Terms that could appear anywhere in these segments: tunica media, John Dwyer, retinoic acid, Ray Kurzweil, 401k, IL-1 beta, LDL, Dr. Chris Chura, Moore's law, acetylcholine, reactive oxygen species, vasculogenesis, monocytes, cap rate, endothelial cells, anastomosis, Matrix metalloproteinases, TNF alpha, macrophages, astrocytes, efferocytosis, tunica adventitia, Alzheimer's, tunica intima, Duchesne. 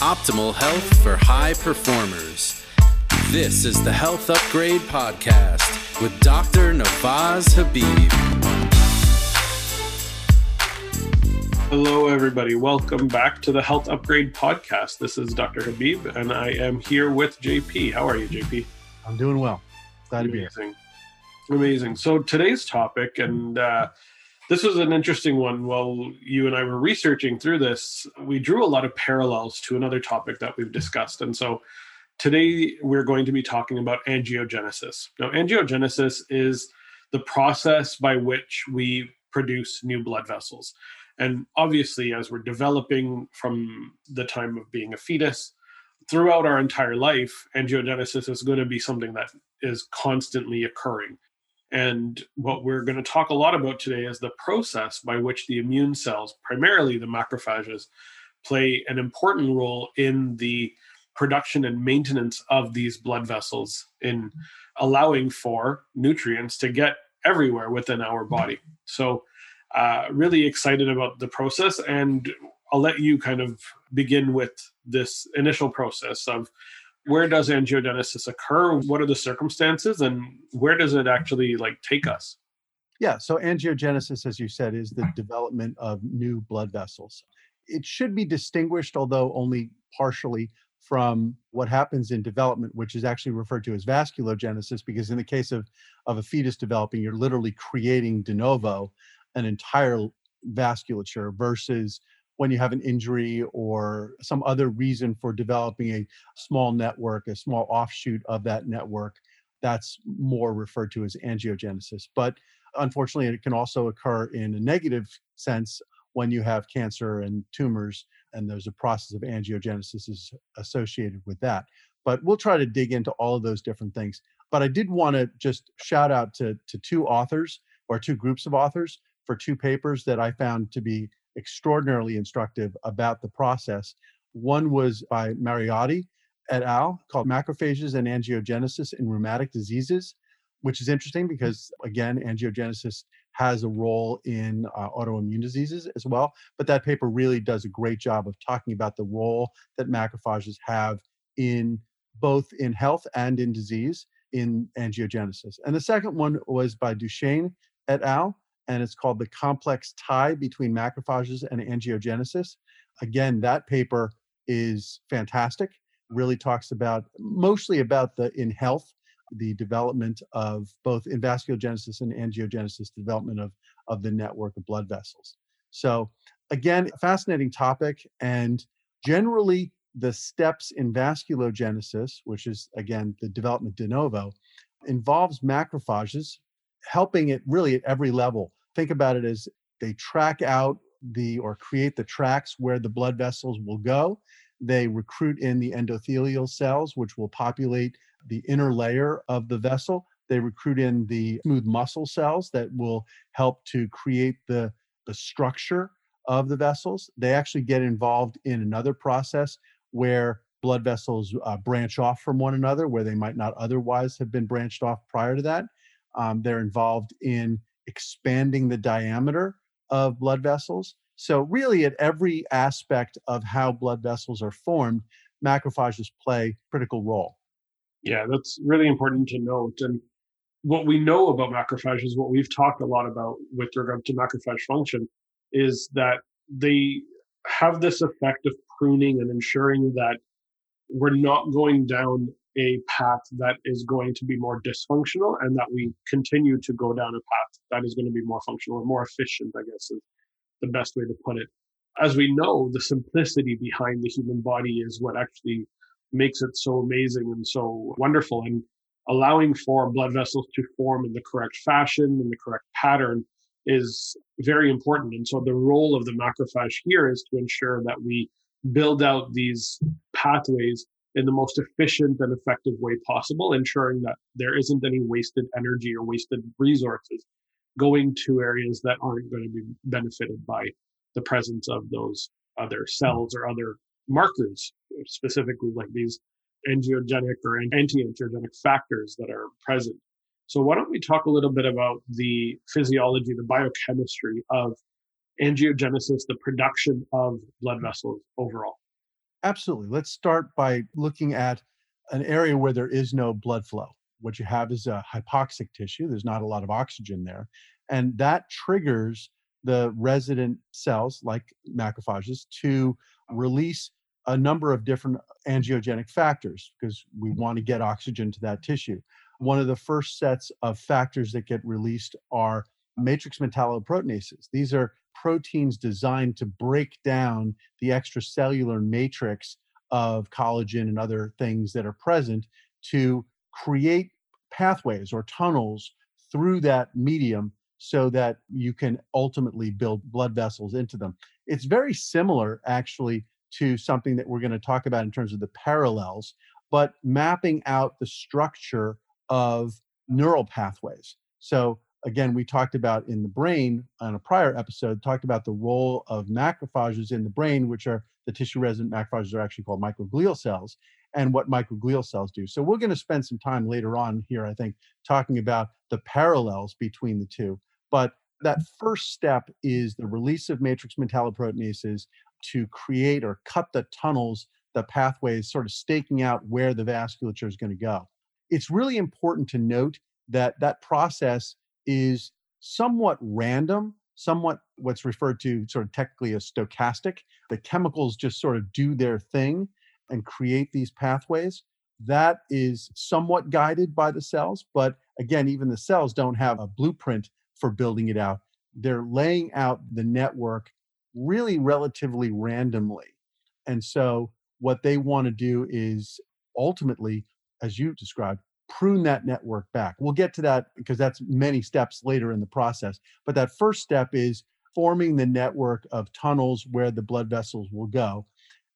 Optimal health for high performers. This is the Health Upgrade Podcast with Dr. Navaz Habib. Hello, everybody. Welcome back to the Health Upgrade Podcast. This is Dr. Habib, and I am here with JP. How are you, JP? I'm doing well. Glad to be here. Amazing. So today's topic, and this was an interesting one. While you and I were researching through this, we drew a lot of parallels to another topic that we've discussed. And so today we're going to be talking about angiogenesis. Now, angiogenesis is the process by which we produce new blood vessels. And obviously, as we're developing from the time of being a fetus, throughout our entire life, angiogenesis is going to be something that is constantly occurring. And what we're going to talk a lot about today is the process by which the immune cells, primarily the macrophages, play an important role in the production and maintenance of these blood vessels in allowing for nutrients to get everywhere within our body. So really excited about the process, and I'll let you kind of begin with this initial process of where does angiogenesis occur? What are the circumstances, and where does it actually take us? Yeah. So angiogenesis, as you said, is the development of new blood vessels. It should be distinguished, although only partially, from what happens in development, which is actually referred to as vasculogenesis, because in the case of a fetus developing, you're literally creating de novo an entire vasculature, versus when you have an injury or some other reason for developing a small network, a small offshoot of that network. That's more referred to as angiogenesis. But unfortunately, it can also occur in a negative sense when you have cancer and tumors, and there's a process of angiogenesis is associated with that. But we'll try to dig into all of those different things. But I did want to just shout out to two authors, or two groups of authors, for two papers that I found to be extraordinarily instructive about the process. One was by Mariotti et al. Called Macrophages and Angiogenesis in Rheumatic Diseases, which is interesting because, again, angiogenesis has a role in autoimmune diseases as well. But that paper really does a great job of talking about the role that macrophages have in both in health and in disease in angiogenesis. And the second one was by Duchesne et al., and it's called The Complex Tie Between Macrophages and Angiogenesis. Again, that paper is fantastic. Really talks about, mostly about in health, the development of both in vasculogenesis and angiogenesis, development of the network of blood vessels. So again, a fascinating topic. And generally, the steps in vasculogenesis, which is, again, the development de novo, involves macrophages helping it really at every level. Think about it as they track out or create the tracks where the blood vessels will go. They recruit in the endothelial cells, which will populate the inner layer of the vessel. They recruit in the smooth muscle cells that will help to create the structure of the vessels. They actually get involved in another process where blood vessels branch off from one another, where they might not otherwise have been branched off prior to that. They're involved in expanding the diameter of blood vessels. So really at every aspect of how blood vessels are formed, macrophages play a critical role. Yeah, that's really important to note. And what we know about macrophages, what we've talked a lot about with regard to macrophage function, is that they have this effect of pruning and ensuring that we're not going down a path that is going to be more dysfunctional, and that we continue to go down a path that is going to be more functional, or more efficient, I guess is the best way to put it. As we know, the simplicity behind the human body is what actually makes it so amazing and so wonderful, and allowing for blood vessels to form in the correct fashion and the correct pattern is very important. And so the role of the macrophage here is to ensure that we build out these pathways in the most efficient and effective way possible, ensuring that there isn't any wasted energy or wasted resources going to areas that aren't going to be benefited by the presence of those other cells or other markers, specifically like these angiogenic or anti-angiogenic factors that are present. So why don't we talk a little bit about the physiology, the biochemistry of angiogenesis, the production of blood vessels overall? Absolutely. Let's start by looking at an area where there is no blood flow. What you have is a hypoxic tissue. There's not a lot of oxygen there. And that triggers the resident cells, like macrophages, to release a number of different angiogenic factors because we want to get oxygen to that tissue. One of the first sets of factors that get released are matrix metalloproteinases. These are proteins designed to break down the extracellular matrix of collagen and other things that are present to create pathways or tunnels through that medium so that you can ultimately build blood vessels into them. It's very similar, actually, to something that we're going to talk about in terms of the parallels, but mapping out the structure of neural pathways. So again, we talked about in the brain on a prior episode, talked about the role of macrophages in the brain, which are the tissue resident macrophages are actually called microglial cells, and what microglial cells do. So we're going to spend some time later on here, I think, talking about the parallels between the two. But that first step is the release of matrix metalloproteinases to create or cut the tunnels, the pathways, sort of staking out where the vasculature is going to go. It's really important to note that that process is somewhat random, somewhat what's referred to sort of technically as stochastic. The chemicals just sort of do their thing and create these pathways. That is somewhat guided by the cells, but again, even the cells don't have a blueprint for building it out. They're laying out the network really relatively randomly. And so what they want to do is ultimately, as you described, prune that network back. We'll get to that because that's many steps later in the process. But that first step is forming the network of tunnels where the blood vessels will go.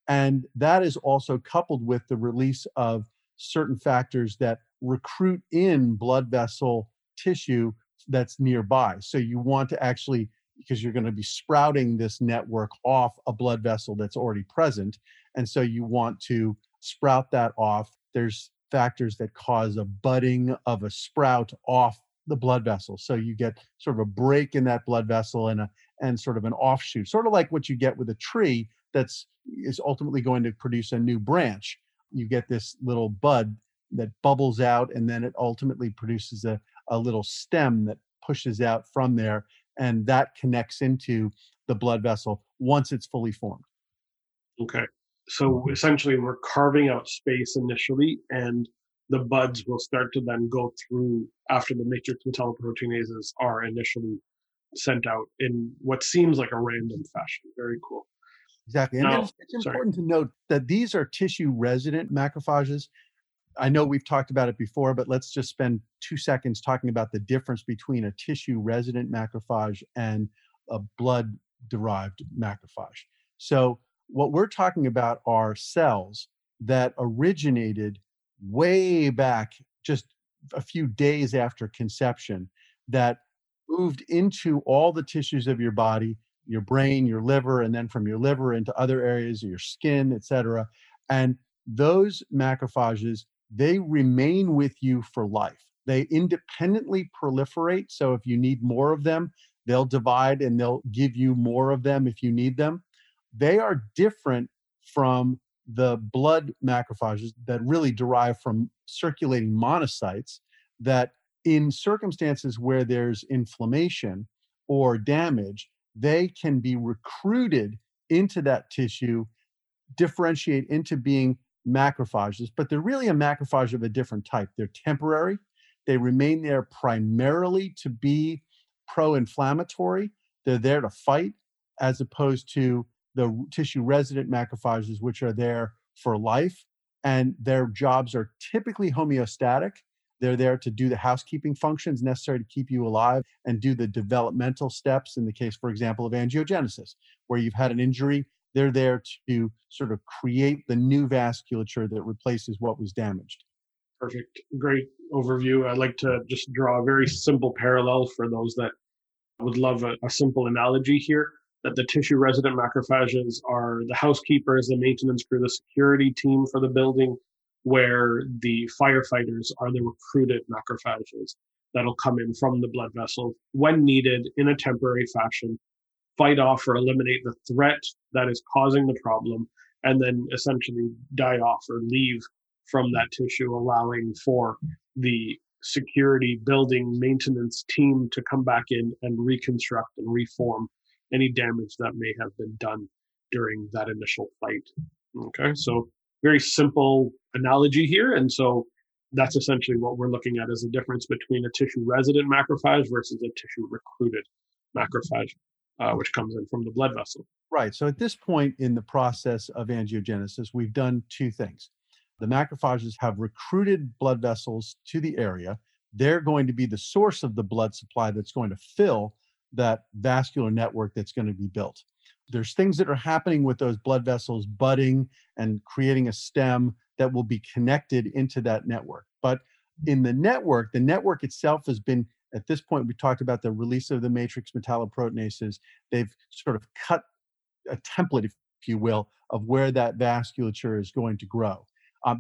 And that is also coupled with the release of certain factors that recruit in blood vessel tissue that's nearby. So you want to actually, because you're going to be sprouting this network off a blood vessel that's already present. And so you want to sprout that off. There's factors that cause a budding of a sprout off the blood vessel. So you get sort of a break in that blood vessel and sort of an offshoot, sort of like what you get with a tree that's is ultimately going to produce a new branch. You get this little bud that bubbles out, and then it ultimately produces a little stem that pushes out from there, and that connects into the blood vessel once it's fully formed. Okay. So essentially, we're carving out space initially, and the buds will start to then go through after the matrix metalloproteinases are initially sent out in what seems like a random fashion. Very cool. Exactly. And now, it's important to note that these are tissue-resident macrophages. I know we've talked about it before, but let's just spend 2 seconds talking about the difference between a tissue-resident macrophage and a blood-derived macrophage. So what we're talking about are cells that originated way back just a few days after conception that moved into all the tissues of your body, your brain, your liver, and then from your liver into other areas of your skin, et cetera. And those macrophages, they remain with you for life. They independently proliferate. So if you need more of them, they'll divide and they'll give you more of them if you need them. They are different from the blood macrophages that really derive from circulating monocytes that in circumstances where there's inflammation or damage, they can be recruited into that tissue, differentiate into being macrophages, but they're really a macrophage of a different type. They're temporary. They remain there primarily to be pro-inflammatory. They're there to fight as opposed to the tissue-resident macrophages, which are there for life, and their jobs are typically homeostatic. They're there to do the housekeeping functions necessary to keep you alive and do the developmental steps in the case, for example, of angiogenesis, where you've had an injury. They're there to sort of create the new vasculature that replaces what was damaged. Perfect. Great overview. I'd like to just draw a very simple parallel for those that would love a simple analogy here. That the tissue-resident macrophages are the housekeepers, the maintenance crew, the security team for the building, where the firefighters are the recruited macrophages that'll come in from the blood vessel when needed in a temporary fashion, fight off or eliminate the threat that is causing the problem, and then essentially die off or leave from that tissue, allowing for the security, building, maintenance team to come back in and reconstruct and reform any damage that may have been done during that initial fight. Okay, so very simple analogy here. And so that's essentially what we're looking at as the difference between a tissue-resident macrophage versus a tissue-recruited macrophage, which comes in from the blood vessel. Right. So at this point in the process of angiogenesis, we've done two things. The macrophages have recruited blood vessels to the area. They're going to be the source of the blood supply that's going to fill that vascular network that's going to be built. There's things that are happening with those blood vessels budding and creating a stem that will be connected into that network. But in the network itself has been, at this point, we talked about the release of the matrix metalloproteinases. They've sort of cut a template, if you will, of where that vasculature is going to grow.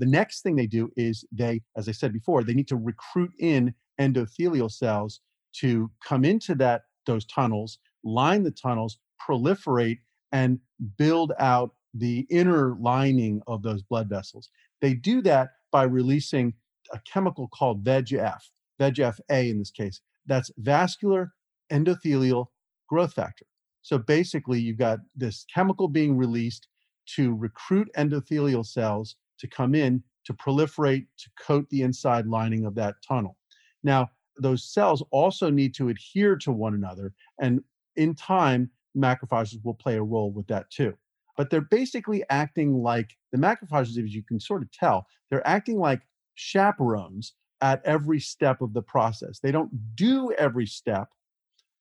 The next thing they do is they, as I said before, they need to recruit in endothelial cells to come into that those tunnels, line the tunnels, proliferate, and build out the inner lining of those blood vessels. They do that by releasing a chemical called VEGF, VEGF-A in this case. That's vascular endothelial growth factor. So basically, you've got this chemical being released to recruit endothelial cells to come in, to proliferate, to coat the inside lining of that tunnel. Now, those cells also need to adhere to one another, and in time, macrophages will play a role with that too. But they're basically acting like, the macrophages, as you can sort of tell, they're acting like chaperones at every step of the process. They don't do every step.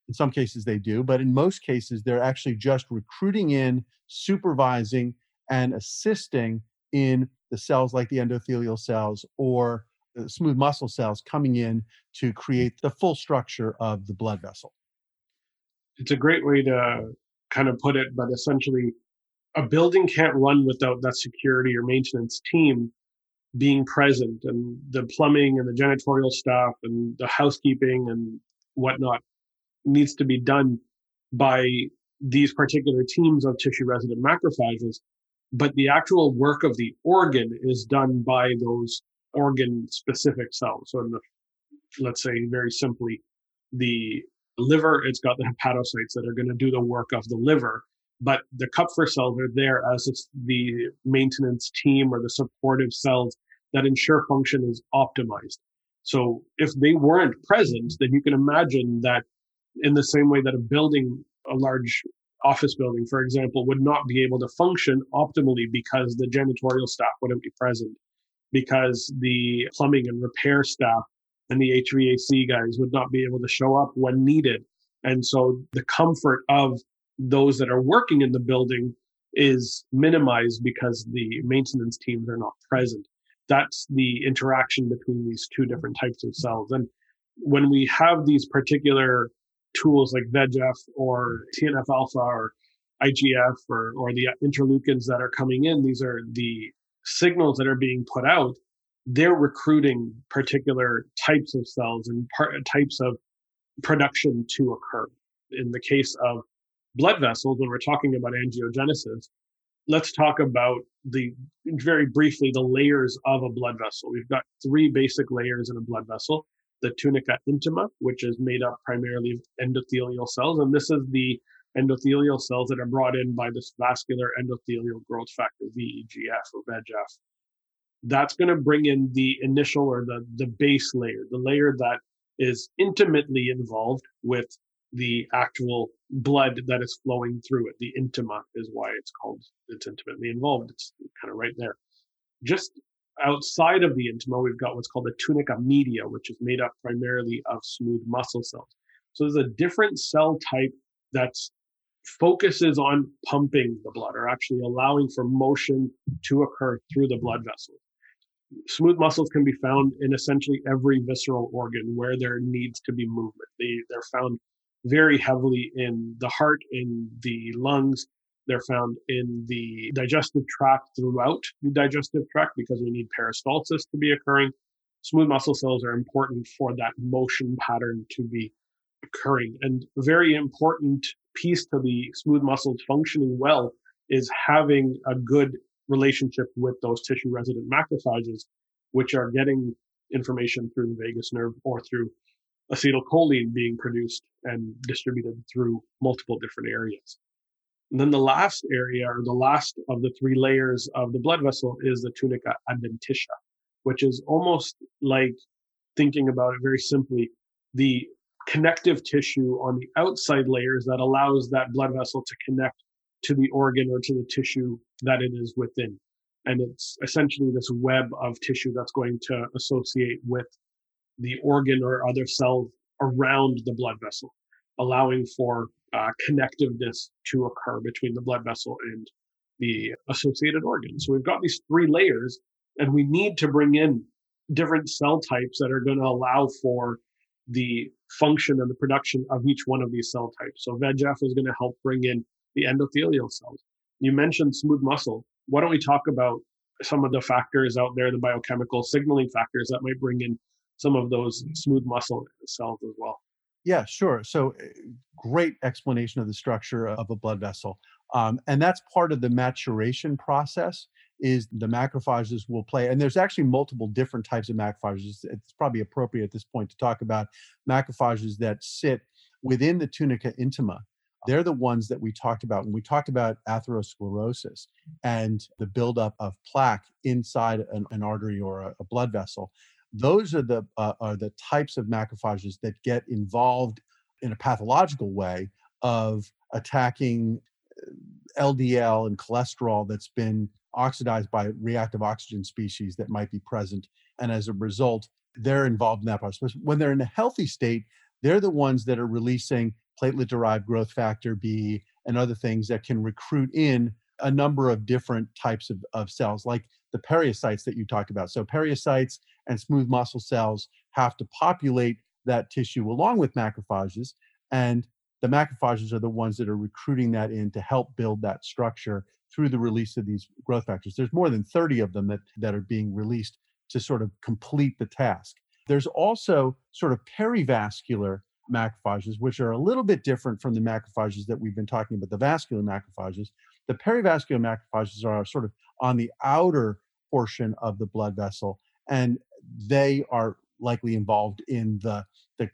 In some cases they do, but in most cases, they're actually just recruiting in, supervising, and assisting in the cells like the endothelial cells or the smooth muscle cells coming in to create the full structure of the blood vessel. It's a great way to kind of put it, but essentially a building can't run without that security or maintenance team being present, and the plumbing and the janitorial staff and the housekeeping and whatnot needs to be done by these particular teams of tissue-resident macrophages. But the actual work of the organ is done by those organ-specific cells. So in the, let's say very simply, the liver, it's got the hepatocytes that are going to do the work of the liver, but the Kupfer cells are there as the maintenance team or the supportive cells that ensure function is optimized. So if they weren't present, then you can imagine that in the same way that a building, a large office building, for example, would not be able to function optimally because the janitorial staff wouldn't be present, because the plumbing and repair staff and the HVAC guys would not be able to show up when needed. And so the comfort of those that are working in the building is minimized because the maintenance teams are not present. That's the interaction between these two different types of cells. And when we have these particular tools like VEGF or TNF alpha or IGF or the interleukins that are coming in, these are the signals that are being put out. They're recruiting particular types of cells and types of production to occur. In the case of blood vessels, when we're talking about angiogenesis, let's talk about very briefly the layers of a blood vessel. We've got three basic layers in a blood vessel. The tunica intima, which is made up primarily of endothelial cells. And this is the endothelial cells that are brought in by this vascular endothelial growth factor, VEGF or VEGF. That's going to bring in the initial or the base layer, the layer that is intimately involved with the actual blood that is flowing through it. The intima is why it's called, it's intimately involved. It's kind of right there. Just outside of the intima, we've got what's called the tunica media, which is made up primarily of smooth muscle cells. So there's a different cell type that focuses on pumping the blood or actually allowing for motion to occur through the blood vessel. Smooth muscles can be found in essentially every visceral organ where there needs to be movement. They're found very heavily in the heart, in the lungs. They're found in the digestive tract, throughout the digestive tract, because we need peristalsis to be occurring. Smooth muscle cells are important for that motion pattern to be occurring. And a very important piece to the smooth muscles functioning well is having a good relationship with those tissue-resident macrophages, which are getting information through the vagus nerve or through acetylcholine being produced and distributed through multiple different areas. And then the last area, or the last of the three layers of the blood vessel, is the tunica adventitia, which is almost like, thinking about it very simply, the connective tissue on the outside layers that allows that blood vessel to connect to the organ or to the tissue that it is within. And it's essentially this web of tissue that's going to associate with the organ or other cells around the blood vessel, allowing for connectiveness to occur between the blood vessel and the associated organ. So we've got these three layers, and we need to bring in different cell types that are going to allow for the function and the production of each one of these cell types. So VEGF is going to help bring in the endothelial cells. You mentioned smooth muscle. Why don't we talk about some of the factors out there, the biochemical signaling factors that might bring in some of those smooth muscle cells as well? Yeah, sure. So great explanation of the structure of a blood vessel. And that's part of the maturation process, is the macrophages will play. And there's actually multiple different types of macrophages. It's probably appropriate at this point to talk about macrophages that sit within the tunica intima. They're the ones that we talked about when we talked about atherosclerosis and the buildup of plaque inside an artery or a blood vessel. Those are the types of macrophages that get involved in a pathological way of attacking LDL and cholesterol that's been oxidized by reactive oxygen species that might be present. And as a result, they're involved in that process. When they're in a healthy state, they're the ones that are releasing platelet-derived growth factor B and other things that can recruit in a number of different types of cells, like the pericytes that you talked about. So pericytes and smooth muscle cells have to populate that tissue along with macrophages. And the macrophages are the ones that are recruiting that in to help build that structure through the release of these growth factors. There's more than 30 of them that are being released to sort of complete the task. There's also sort of perivascular macrophages, which are a little bit different from the macrophages that we've been talking about, the vascular macrophages. The perivascular macrophages are sort of on the outer portion of the blood vessel, and they are likely involved in the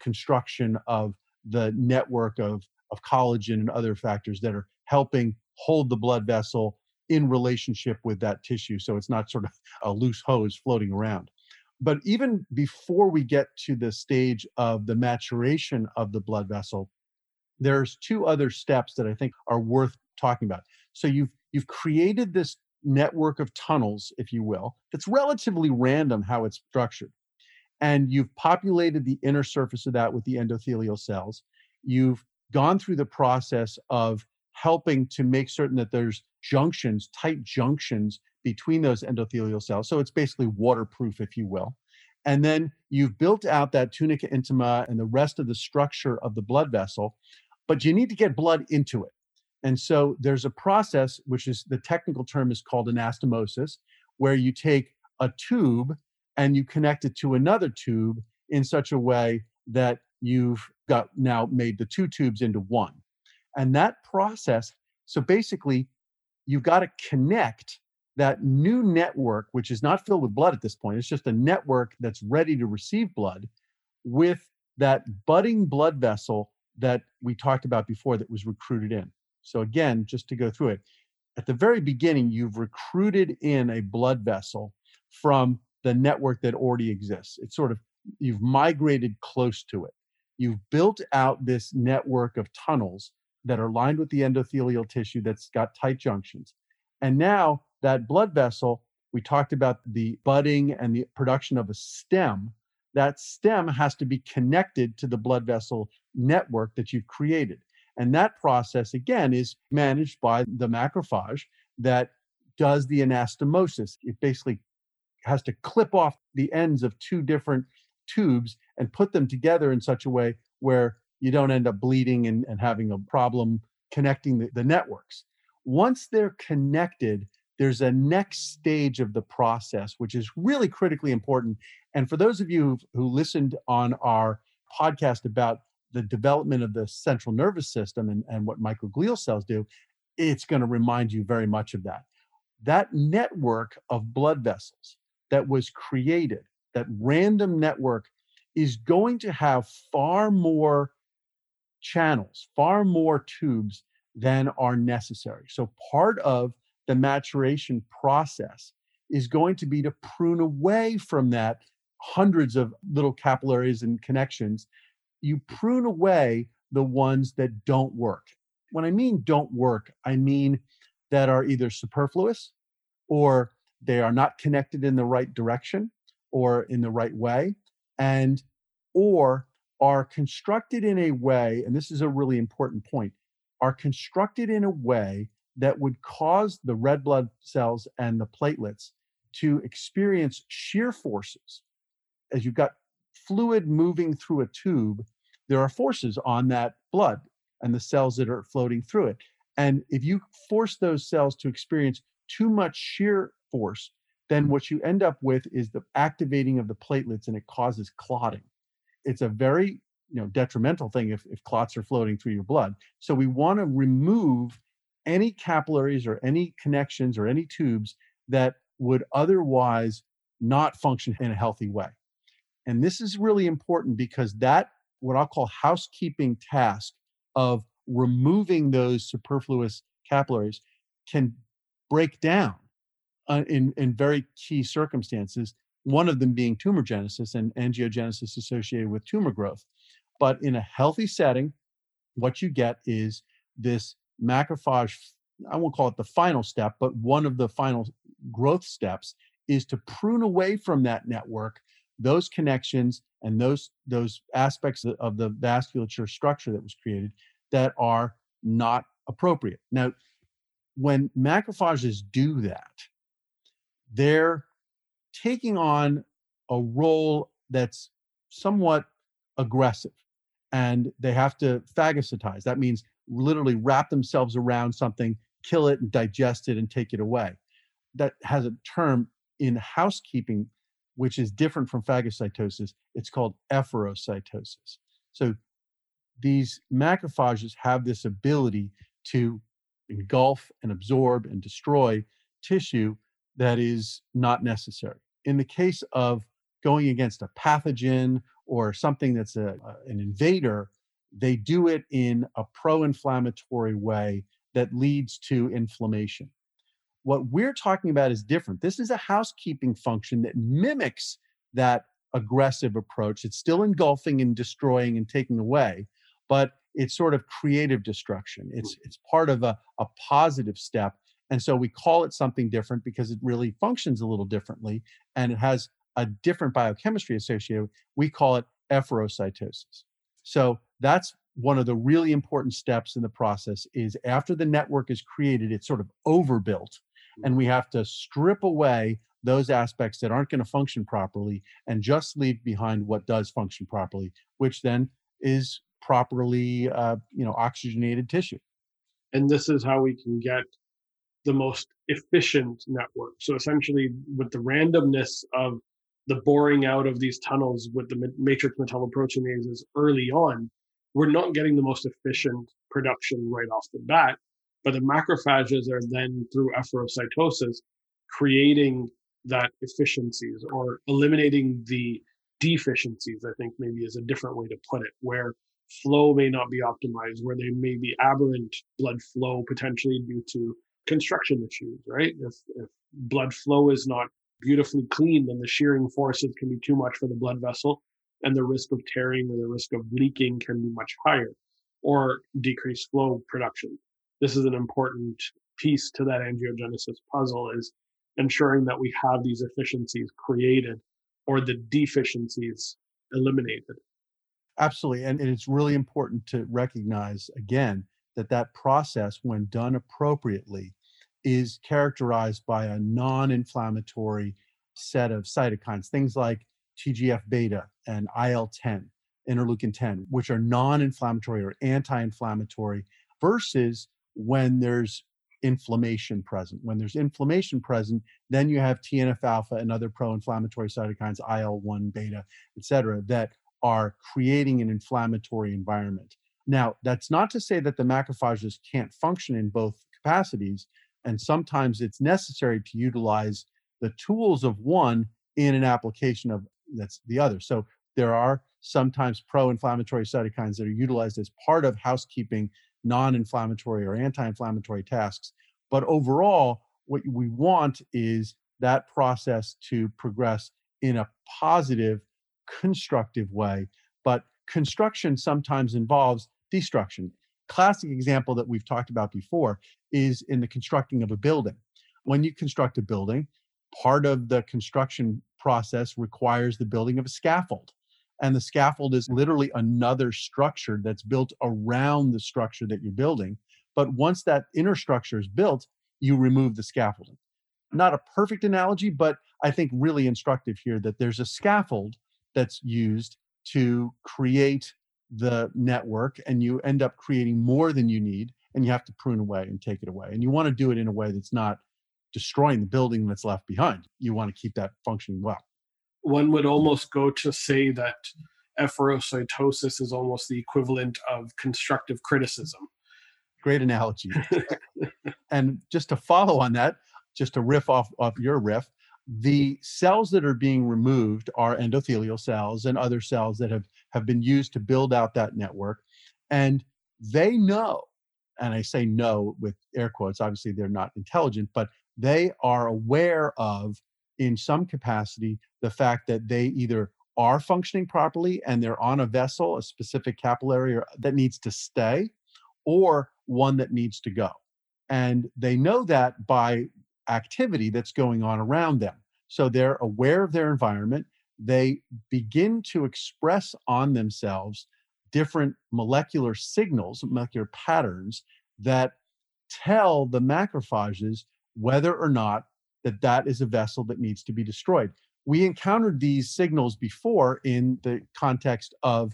construction of the network of collagen and other factors that are helping hold the blood vessel in relationship with that tissue, so it's not sort of a loose hose floating around. But even before we get to the stage of the maturation of the blood vessel, there's two other steps that I think are worth talking about. So you've created this network of tunnels, if you will, that's relatively random how it's structured. And you've populated the inner surface of that with the endothelial cells. You've gone through the process of helping to make certain that there's junctions, tight junctions between those endothelial cells. So it's basically waterproof, if you will. And then you've built out that tunica intima and the rest of the structure of the blood vessel, but you need to get blood into it. And so there's a process, which is the technical term is called anastomosis, where you take a tube and you connect it to another tube in such a way that you've got now made the two tubes into one. And that process, so basically, you've got to connect that new network, which is not filled with blood at this point, it's just a network that's ready to receive blood, with that budding blood vessel that we talked about before that was recruited in. So again, just to go through it, at the very beginning, you've recruited in a blood vessel from the network that already exists. It's sort of, you've migrated close to it. You've built out this network of tunnels that are lined with the endothelial tissue that's got tight junctions. And now that blood vessel, we talked about the budding and the production of a stem. That stem has to be connected to the blood vessel network that you've created. And that process, again, is managed by the macrophage that does the anastomosis. It basically has to clip off the ends of two different tubes and put them together in such a way where you don't end up bleeding and having a problem connecting the networks. Once they're connected, there's a next stage of the process, which is really critically important. And for those of you who listened on our podcast about the development of the central nervous system and what microglial cells do, it's going to remind you very much of that. that network of blood vessels that was created, that random network, is going to have far more channels, far more tubes than are necessary. So part of the maturation process is going to be to prune away from that hundreds of little capillaries and connections. You prune away the ones that don't work. When I mean don't work, I mean that are either superfluous, or they are not connected in the right direction or in the right way, and or are constructed in a way, and this is a really important point, are constructed in a way that would cause the red blood cells and the platelets to experience shear forces. As you've got fluid moving through a tube, there are forces on that blood and the cells that are floating through it. And if you force those cells to experience too much shear force, then what you end up with is the activating of the platelets, and it causes clotting. It's a very detrimental thing if clots are floating through your blood. So we want to remove any capillaries or any connections or any tubes that would otherwise not function in a healthy way. And this is really important because that, what I'll call housekeeping task of removing those superfluous capillaries, can break down in very key circumstances, one of them being tumorigenesis and angiogenesis associated with tumor growth. But in a healthy setting, what you get is this macrophage, I won't call it the final step, but one of the final growth steps is to prune away from that network those connections and those aspects of the vasculature structure that was created that are not appropriate. Now, when macrophages do that, they're taking on a role that's somewhat aggressive, and they have to phagocytize. That means literally wrap themselves around something, kill it and digest it and take it away. That has a term in housekeeping which is different from phagocytosis. It's called efferocytosis. So these macrophages have this ability to engulf and absorb and destroy tissue that is not necessary. In the case of going against a pathogen or something that's an invader, they do it in a pro-inflammatory way that leads to inflammation. What we're talking about is different. This is a housekeeping function that mimics that aggressive approach. It's still engulfing and destroying and taking away, but it's sort of creative destruction. It's part of a positive step. And so we call it something different because it really functions a little differently, and it has a different biochemistry associated. We call it efferocytosis. So that's one of the really important steps in the process, is after the network is created, it's sort of overbuilt. And we have to strip away those aspects that aren't going to function properly and just leave behind what does function properly, which then is properly oxygenated tissue. And this is how we can get the most efficient network. So essentially, with the randomness of the boring out of these tunnels with the matrix metalloproteinases early on, we're not getting the most efficient production right off the bat. But the macrophages are then, through efferocytosis, creating that efficiencies or eliminating the deficiencies, I think maybe is a different way to put it, where flow may not be optimized, where there may be aberrant blood flow potentially due to construction issues, right? If blood flow is not beautifully clean, then the shearing forces can be too much for the blood vessel, and the risk of tearing or the risk of leaking can be much higher, or decreased flow production. This is an important piece to that angiogenesis puzzle, is ensuring that we have these efficiencies created or the deficiencies eliminated. Absolutely. And it's really important to recognize, again, that process, when done appropriately, is characterized by a non-inflammatory set of cytokines, things like TGF-beta and IL-10, interleukin-10, which are non-inflammatory or anti-inflammatory, versus when there's inflammation present. When there's inflammation present, then you have TNF alpha and other pro-inflammatory cytokines, IL-1 beta, et cetera, that are creating an inflammatory environment. Now, that's not to say that the macrophages can't function in both capacities, And sometimes it's necessary to utilize the tools of one in an application of that's the other. So there are sometimes pro-inflammatory cytokines that are utilized as part of housekeeping, non-inflammatory or anti-inflammatory tasks. But overall, what we want is that process to progress in a positive, constructive way. But construction sometimes involves destruction. Classic example that we've talked about before is in the constructing of a building. When you construct a building, part of the construction process requires the building of a scaffold. And the scaffold is literally another structure that's built around the structure that you're building. But once that inner structure is built, you remove the scaffolding. Not a perfect analogy, but I think really instructive here that there's a scaffold that's used to create the network, and you end up creating more than you need, and you have to prune away and take it away. And you want to do it in a way that's not destroying the building that's left behind. You want to keep that functioning well. One would almost go to say that efferocytosis is almost the equivalent of constructive criticism. Great analogy. And just to follow on that, just to riff off of your riff, the cells that are being removed are endothelial cells and other cells that have been used to build out that network. And they know, and I say know with air quotes, obviously they're not intelligent, but they are aware of, in some capacity, the fact that they either are functioning properly and they're on a vessel, a specific capillary that needs to stay, or one that needs to go. And they know that by activity that's going on around them. So they're aware of their environment. They begin to express on themselves different molecular signals, molecular patterns that tell the macrophages whether or not that is a vessel that needs to be destroyed. We encountered these signals before in the context of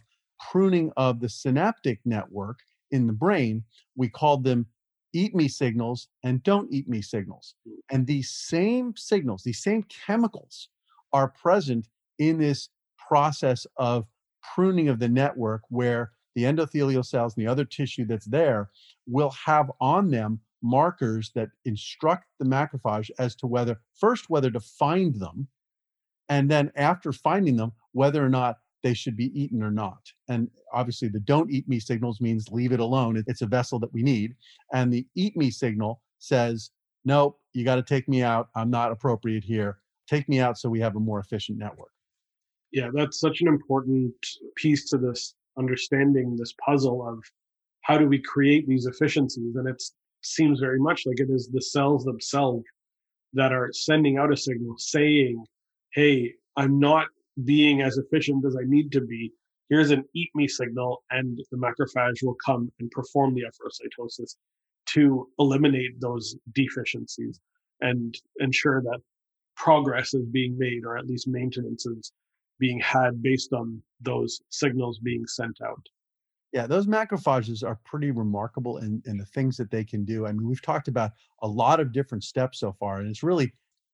pruning of the synaptic network in the brain. We called them eat me signals and don't eat me signals. And these same signals, these same chemicals are present in this process of pruning of the network, where the endothelial cells and the other tissue that's there will have on them markers that instruct the macrophage as to whether to find them, and then after finding them, whether or not they should be eaten or not. And obviously the don't eat me signals means leave it alone. It's a vessel that we need. And the eat me signal says, nope, you got to take me out. I'm not appropriate here. Take me out so we have a more efficient network. Yeah, that's such an important piece to this understanding, this puzzle of how do we create these efficiencies? And it seems very much like it is the cells themselves that are sending out a signal saying, hey, I'm not being as efficient as I need to be, here's an eat me signal, and the macrophage will come and perform the efferocytosis to eliminate those deficiencies and ensure that progress is being made, or at least maintenance is being had based on those signals being sent out. Yeah, those macrophages are pretty remarkable in the things that they can do. I mean, we've talked about a lot of different steps so far, and it's really,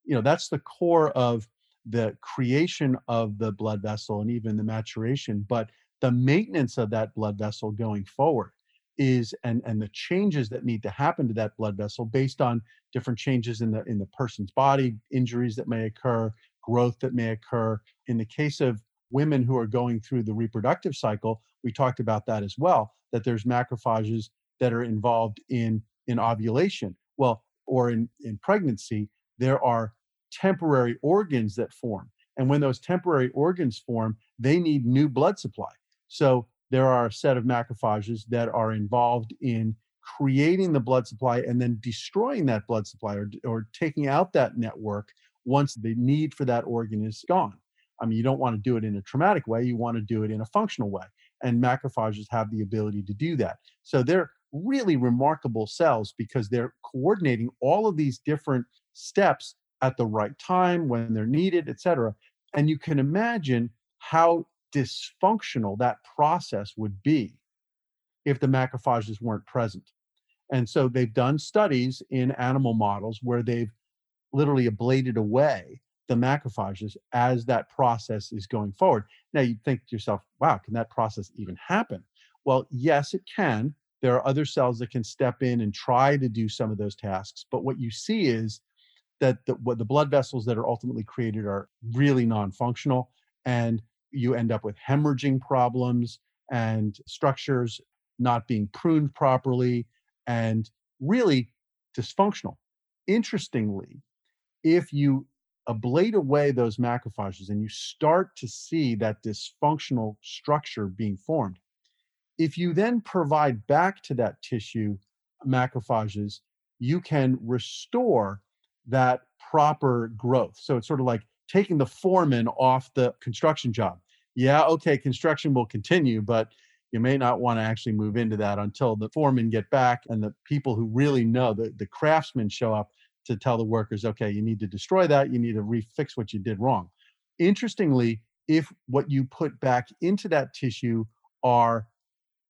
that's the core of the creation of the blood vessel and even the maturation, but the maintenance of that blood vessel going forward is, and the changes that need to happen to that blood vessel based on different changes in the person's body, injuries that may occur, growth that may occur. In the case of women who are going through the reproductive cycle, we talked about that as well, that there's macrophages that are involved in ovulation, or in pregnancy. There are temporary organs that form. And when those temporary organs form, they need new blood supply. So there are a set of macrophages that are involved in creating the blood supply and then destroying that blood supply or taking out that network once the need for that organ is gone. I mean, you don't want to do it in a traumatic way. You want to do it in a functional way. And macrophages have the ability to do that. So they're really remarkable cells because they're coordinating all of these different steps at the right time, when they're needed, et cetera. And you can imagine how dysfunctional that process would be if the macrophages weren't present. And so they've done studies in animal models where they've literally ablated away the macrophages as that process is going forward. Now you'd think to yourself, wow, can that process even happen? Well, yes, it can, There are other cells that can step in and try to do some of those tasks. But what you see is that the blood vessels that are ultimately created are really non-functional, and you end up with hemorrhaging problems and structures not being pruned properly and really dysfunctional. Interestingly, if you ablate away those macrophages and you start to see that dysfunctional structure being formed, if you then provide back to that tissue macrophages, you can restore that proper growth. So it's sort of like taking the foreman off the construction job. Yeah, okay, construction will continue, but you may not want to actually move into that until the foremen get back and the people who really know, the craftsmen show up to tell the workers, okay, you need to destroy that, you need to refix what you did wrong. Interestingly, if what you put back into that tissue are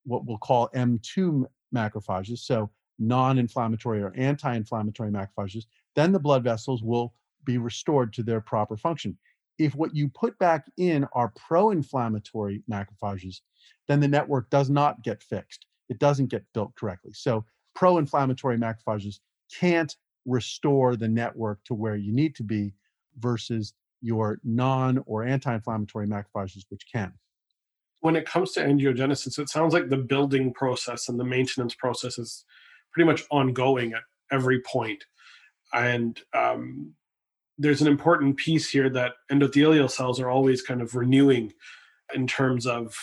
what we'll call M2 macrophages, so non-inflammatory or anti-inflammatory macrophages, then the blood vessels will be restored to their proper function. If what you put back in are pro-inflammatory macrophages, then the network does not get fixed. It doesn't get built correctly. So pro-inflammatory macrophages can't restore the network to where you need to be versus your non- or anti-inflammatory macrophages, which can. When it comes to angiogenesis, it sounds like the building process and the maintenance process is pretty much ongoing at every point. And there's an important piece here that endothelial cells are always kind of renewing in terms of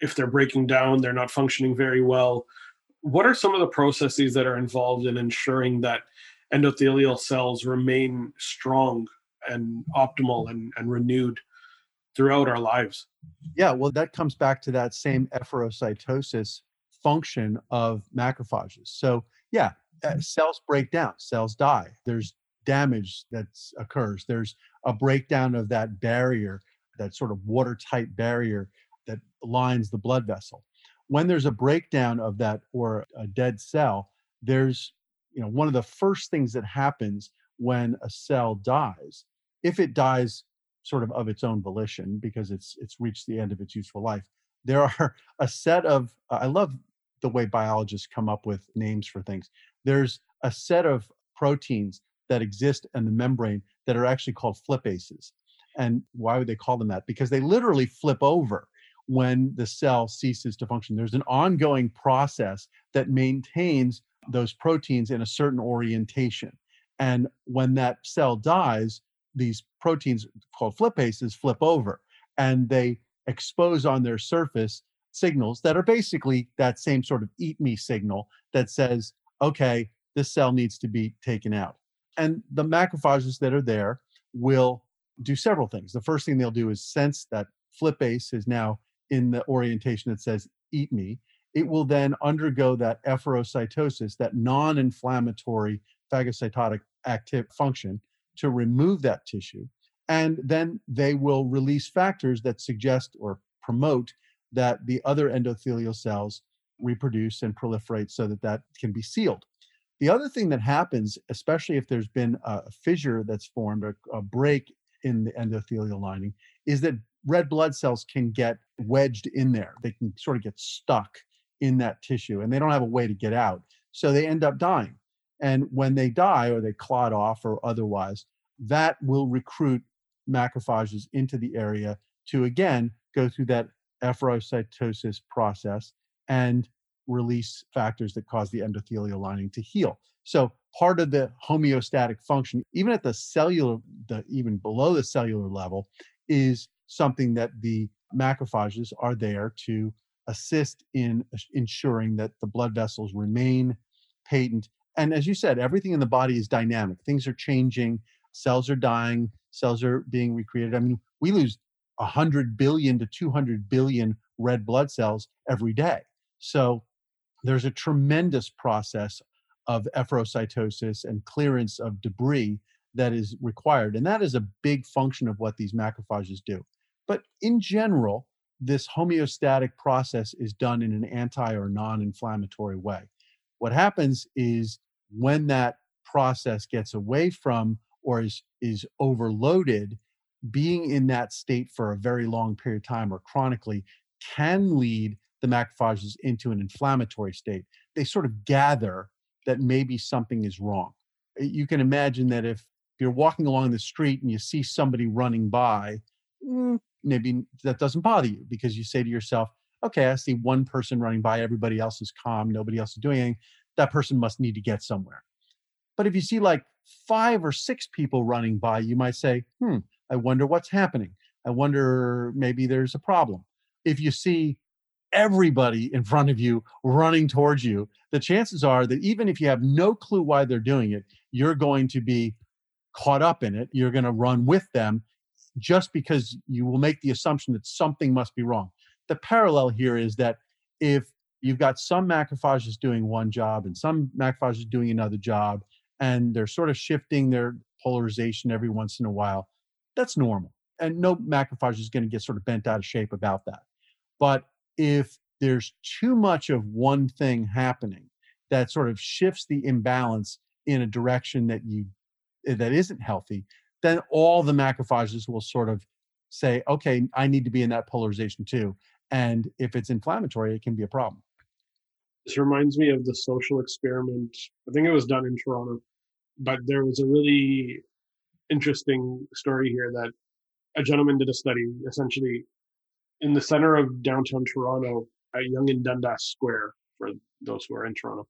if they're breaking down, they're not functioning very well. What are some of the processes that are involved in ensuring that endothelial cells remain strong and optimal and renewed throughout our lives? Yeah, well, that comes back to that same efferocytosis function of macrophages. So yeah, cells break down, cells die. There's damage that occurs. There's a breakdown of that barrier, that sort of watertight barrier that lines the blood vessel. When there's a breakdown of that or a dead cell, there's, you know, one of the first things that happens when a cell dies, if it dies sort of its own volition because it's reached the end of its useful life, there are a set of, I love the way biologists come up with names for things. There's a set of proteins that exist in the membrane that are actually called flipases. And why would they call them that? Because they literally flip over when the cell ceases to function. There's an ongoing process that maintains those proteins in a certain orientation. And when that cell dies, these proteins called flipases flip over and they expose on their surface signals that are basically that same sort of eat me signal that says, okay, this cell needs to be taken out. And the macrophages that are there will do several things. The first thing they'll do is sense that flipase is now in the orientation that says, eat me. It will then undergo that efferocytosis, that non-inflammatory phagocytotic active function to remove that tissue. And then they will release factors that suggest or promote that the other endothelial cells reproduce and proliferate so that that can be sealed. The other thing that happens, especially if there's been a fissure that's formed, a break in the endothelial lining, is that red blood cells can get wedged in there. They can sort of get stuck in that tissue and they don't have a way to get out. So they end up dying. And when they die or they clot off or otherwise, that will recruit macrophages into the area to again go through that efferocytosis process and release factors that cause the endothelial lining to heal. So part of the homeostatic function, even at the cellular, even below the cellular level, is something that the macrophages are there to assist in ensuring that the blood vessels remain patent. And as you said, everything in the body is dynamic. Things are changing. Cells are dying. Cells are being recreated. I mean, we lose 100 billion to 200 billion red blood cells every day. So there's a tremendous process of efferocytosis and clearance of debris that is required. And that is a big function of what these macrophages do. But in general, this homeostatic process is done in an anti or non-inflammatory way. What happens is when that process gets away from or is overloaded, being in that state for a very long period of time or chronically can lead the macrophages into an inflammatory state. They sort of gather that maybe something is wrong. You can imagine that if you're walking along the street and you see somebody running by, maybe that doesn't bother you because you say to yourself, okay, I see one person running by, everybody else is calm, nobody else is doing anything. That person must need to get somewhere. But if you see like 5 or 6 people running by, you might say, I wonder what's happening. I wonder, maybe there's a problem. If you see everybody in front of you running towards you, the chances are that even if you have no clue why they're doing it, you're going to be caught up in it. You're going to run with them just because you will make the assumption that something must be wrong. The parallel here is that if you've got some macrophages doing one job and some macrophages doing another job, and they're sort of shifting their polarization every once in a while, that's normal. And no macrophage is going to get sort of bent out of shape about that. But if there's too much of one thing happening that sort of shifts the imbalance in a direction that isn't healthy, then all the macrophages will sort of say, okay, I need to be in that polarization too. And if it's inflammatory, it can be a problem. This reminds me of the social experiment. I think it was done in Toronto, but there was a really interesting story here that a gentleman did a study essentially in the center of downtown Toronto at Yonge and Dundas Square, for those who are in Toronto.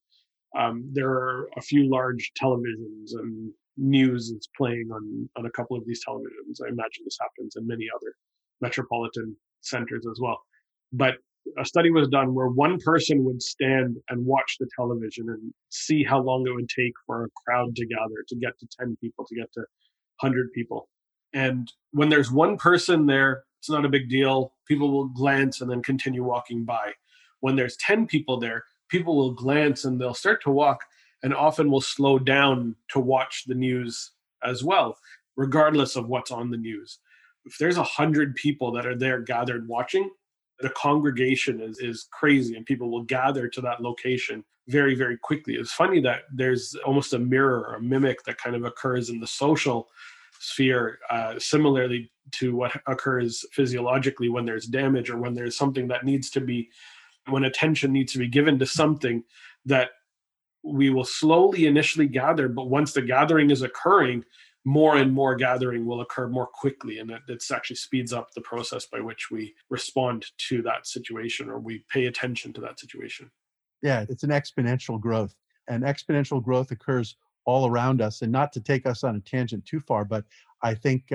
There are a few large televisions and news is playing on a couple of these televisions. I imagine this happens in many other metropolitan centers as well. But a study was done where one person would stand and watch the television and see how long it would take for a crowd to gather, to get to 10 people, to get to 100 people. And when there's one person there, it's not a big deal. People will glance and then continue walking by. When there's 10 people there, people will glance and they'll start to walk and often will slow down to watch the news as well, regardless of what's on the news. If there's 100 people that are there gathered watching, the congregation is crazy and people will gather to that location very, very quickly. It's funny that there's almost a mirror or a mimic that kind of occurs in the social sphere, similarly to what occurs physiologically when there's damage or when there's something that needs to be, when attention needs to be given to something that we will slowly initially gather, but once the gathering is occurring, more and more gathering will occur more quickly. And it actually speeds up the process by which we respond to that situation or we pay attention to that situation. Yeah, it's an exponential growth. And exponential growth occurs all around us. And not to take us on a tangent too far, but I think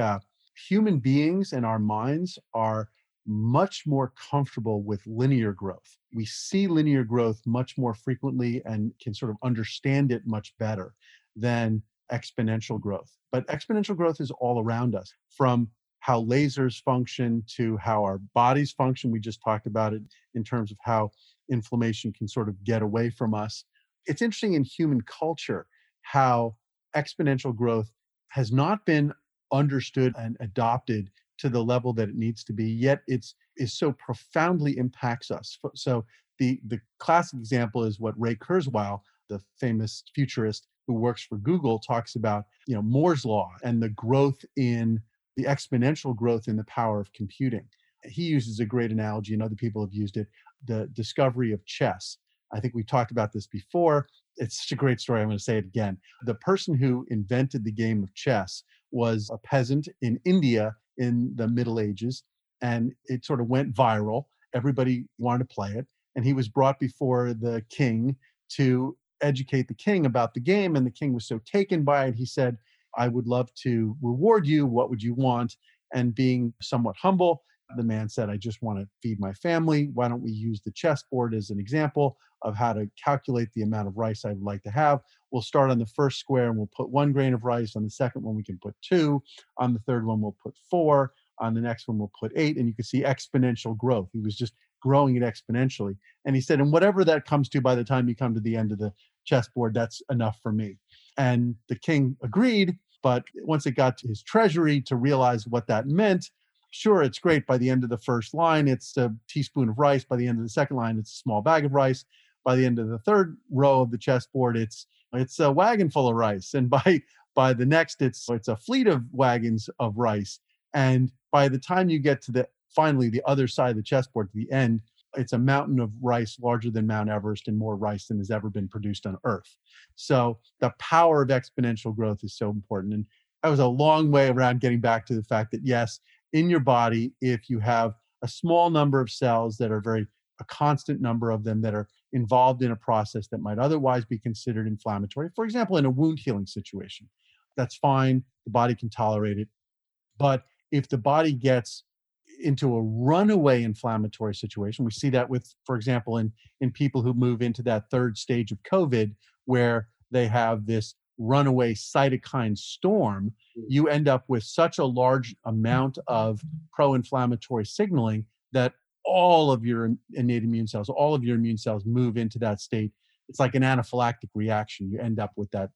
human beings and our minds are much more comfortable with linear growth. We see linear growth much more frequently and can sort of understand it much better than exponential growth. But exponential growth is all around us, from how lasers function to how our bodies function. We just talked about it in terms of how inflammation can sort of get away from us. It's interesting in human culture how exponential growth has not been understood and adopted to the level that it needs to be, yet it so profoundly impacts us. So the classic example is what Ray Kurzweil, the famous futurist who works for Google, talks about, Moore's law and the exponential growth in the power of computing. He uses a great analogy, and other people have used it, the discovery of chess. I think we talked about this before. It's such a great story. I'm going to say it again. The person who invented the game of chess was a peasant in India in the Middle Ages, and it sort of went viral. Everybody wanted to play it, and he was brought before the king to educate the king about the game, and the king was so taken by it, he said, I would love to reward you. What would you want? And being somewhat humble, the man said, I just want to feed my family. Why don't we use the chessboard as an example of how to calculate the amount of rice I would like to have? We'll start on the first square and we'll put 1 grain of rice. On the second one, we can put 2. On the third one, we'll put 4. On the next one, we'll put 8. And you can see exponential growth. He was just growing it exponentially. And he said, and whatever that comes to by the time you come to the end of the chessboard, that's enough for me. And the king agreed. But once it got to his treasury to realize what that meant, sure, it's great. By the end of the first line, it's a teaspoon of rice. By the end of the second line, it's a small bag of rice. By the end of the third row of the chessboard, it's a wagon full of rice. And by the next, it's a fleet of wagons of rice. And by the time you get to finally the other side of the chessboard, to the end, it's a mountain of rice larger than Mount Everest and more rice than has ever been produced on Earth. So the power of exponential growth is so important. And that was a long way around getting back to the fact that, yes, in your body, if you have a small number of cells that are a constant number of them that are involved in a process that might otherwise be considered inflammatory, for example, in a wound healing situation, that's fine. The body can tolerate it. But if the body gets into a runaway inflammatory situation, we see that with, for example, in people who move into that third stage of COVID, where they have this runaway cytokine storm, you end up with such a large amount of pro-inflammatory signaling that all of your innate immune cells, all of your immune cells move into that state. It's like an anaphylactic reaction. You end up with that.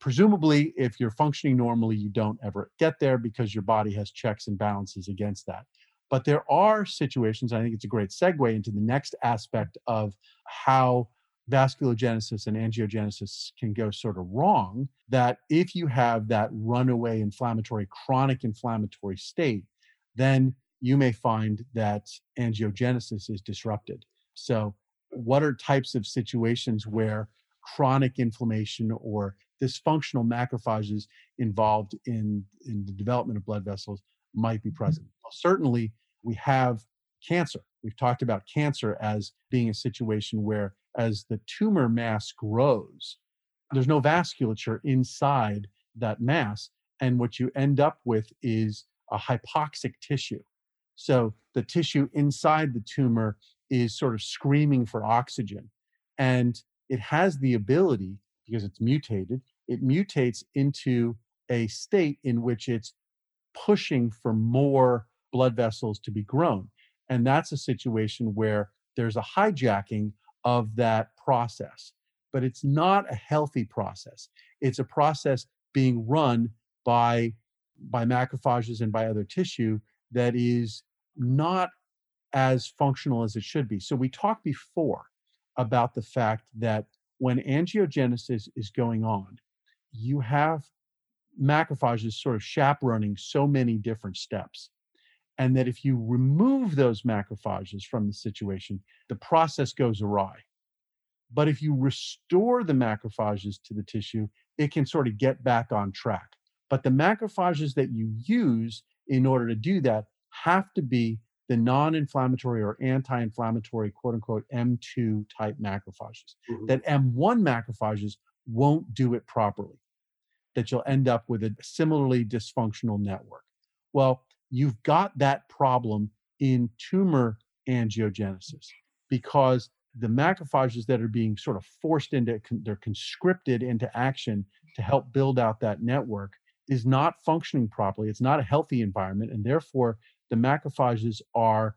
Presumably, if you're functioning normally, you don't ever get there because your body has checks and balances against that. But there are situations, I think it's a great segue into the next aspect of how vasculogenesis and angiogenesis can go sort of wrong, that if you have that runaway inflammatory, chronic inflammatory state, then you may find that angiogenesis is disrupted. So what are types of situations where chronic inflammation or dysfunctional macrophages involved in the development of blood vessels might be present? Well, certainly we have cancer. We've talked about cancer as being a situation where as the tumor mass grows, there's no vasculature inside that mass. And what you end up with is a hypoxic tissue. So the tissue inside the tumor is sort of screaming for oxygen. And it has the ability, because it's mutated, it mutates into a state in which it's pushing for more blood vessels to be grown. And that's a situation where there's a hijacking of that process. But it's not a healthy process. It's a process being run by macrophages and by other tissue that is not as functional as it should be. So we talked before about the fact that when angiogenesis is going on, you have macrophages sort of chaperoning so many different steps. And that if you remove those macrophages from the situation, the process goes awry. But if you restore the macrophages to the tissue, it can sort of get back on track. But the macrophages that you use in order to do that have to be the non-inflammatory or anti-inflammatory, quote unquote, M2 type macrophages. Mm-hmm. That M1 macrophages won't do it properly, that you'll end up with a similarly dysfunctional network. Well, you've got that problem in tumor angiogenesis because the macrophages that are being sort of forced into, they're conscripted into action to help build out that network is not functioning properly. It's not a healthy environment. And therefore, the macrophages are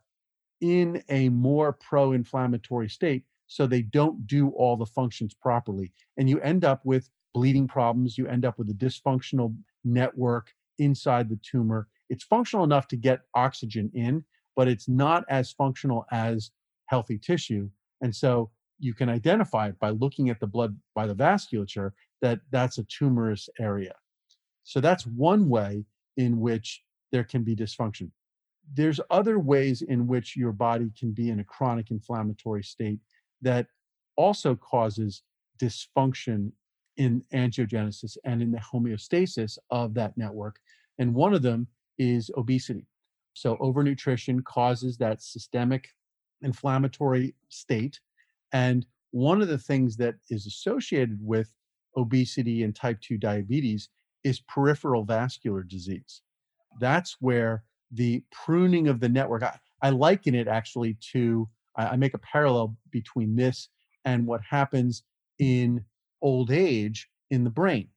in a more pro-inflammatory state, so they don't do all the functions properly. And you end up with bleeding problems. You end up with a dysfunctional network inside the tumor. It's functional enough to get oxygen in, but it's not as functional as healthy tissue. And so you can identify it by looking at the blood, by the vasculature, that that's a tumorous area. So that's one way in which there can be dysfunction. There's other ways in which your body can be in a chronic inflammatory state that also causes dysfunction in angiogenesis and in the homeostasis of that network. And one of them is obesity. So overnutrition causes that systemic inflammatory state. And one of the things that is associated with obesity and type 2 diabetes is peripheral vascular disease. That's where the pruning of the network, I liken it actually to, I make a parallel between this and what happens in old age in the brain.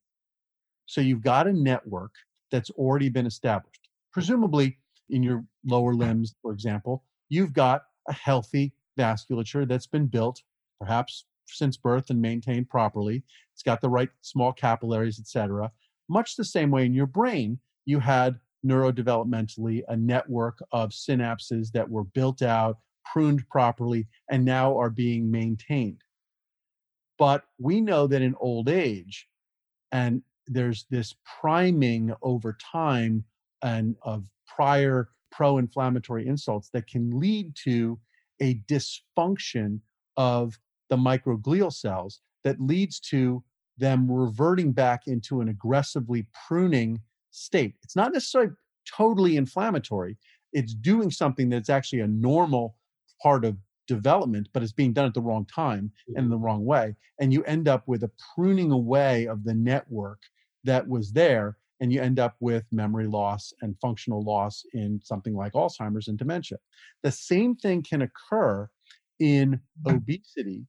So you've got a network that's already been established. Presumably in your lower limbs, for example, you've got a healthy vasculature that's been built, perhaps since birth and maintained properly. It's got the right small capillaries, etc. Much the same way in your brain, you had neurodevelopmentally a network of synapses that were built out, pruned properly, and now are being maintained. But we know that in old age, and there's this priming over time and of prior pro-inflammatory insults that can lead to a dysfunction of the microglial cells that leads to them reverting back into an aggressively pruning state. It's not necessarily totally inflammatory. It's doing something that's actually a normal part of development, but it's being done at the wrong time and in the wrong way. And you end up with a pruning away of the network that was there, and you end up with memory loss and functional loss in something like Alzheimer's and dementia. The same thing can occur in obesity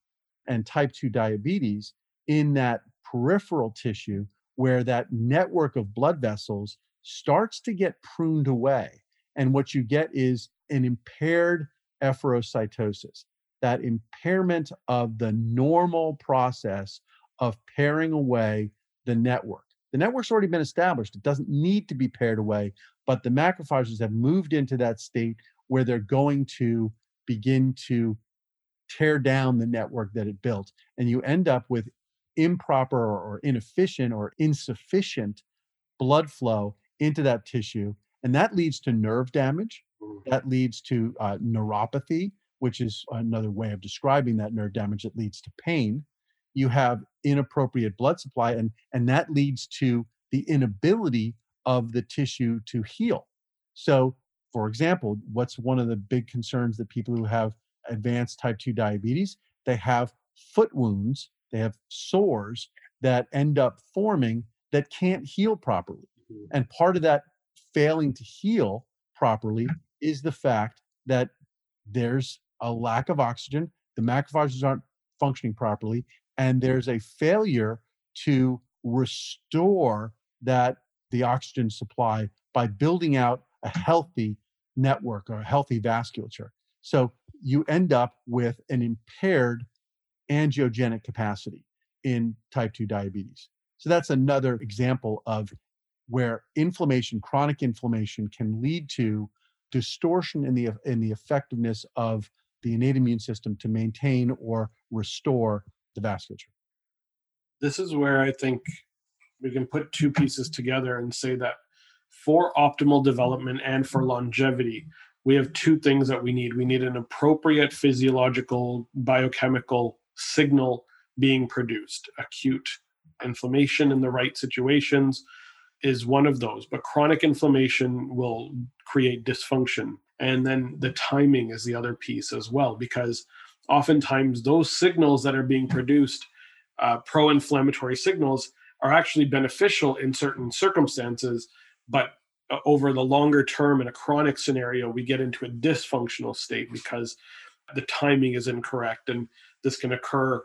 and type 2 diabetes, in that peripheral tissue where that network of blood vessels starts to get pruned away. And what you get is an impaired efferocytosis, that impairment of the normal process of paring away the network. The network's already been established. It doesn't need to be paired away, but the macrophages have moved into that state where they're going to begin to tear down the network that it built. And you end up with improper or inefficient or insufficient blood flow into that tissue. And that leads to nerve damage. That leads to neuropathy, which is another way of describing that nerve damage that leads to pain. You have inappropriate blood supply, and that leads to the inability of the tissue to heal. So, for example, what's one of the big concerns that people who have advanced type 2 diabetes, they have foot wounds, they have sores that end up forming that can't heal properly. And part of that failing to heal properly is the fact that there's a lack of oxygen, the macrophages aren't functioning properly, and there's a failure to restore the oxygen supply by building out a healthy network or a healthy vasculature. So you end up with an impaired angiogenic capacity in type 2 diabetes. So that's another example of where inflammation, chronic inflammation, can lead to distortion in the effectiveness of the innate immune system to maintain or restore the vasculature. This is where I think we can put two pieces together and say that for optimal development and for longevity, we have two things that we need. We need an appropriate physiological, biochemical signal being produced. Acute inflammation in the right situations is one of those, but chronic inflammation will create dysfunction. And then the timing is the other piece as well, because oftentimes those signals that are being produced, pro-inflammatory signals, are actually beneficial in certain circumstances, but over the longer term in a chronic scenario, we get into a dysfunctional state because the timing is incorrect. And this can occur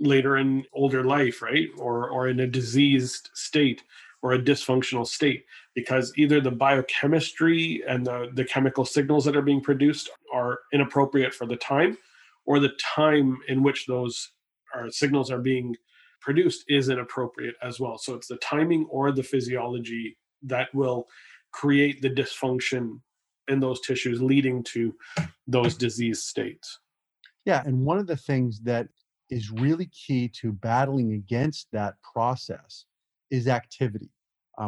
later in older life, right? Or in a diseased state, or a dysfunctional state, because either the biochemistry and the chemical signals that are being produced are inappropriate for the time, or the time in which those signals are being produced is inappropriate as well. So it's the timing or the physiology that will create the dysfunction in those tissues leading to those disease states. Yeah, and one of the things that is really key to battling against that process is activity.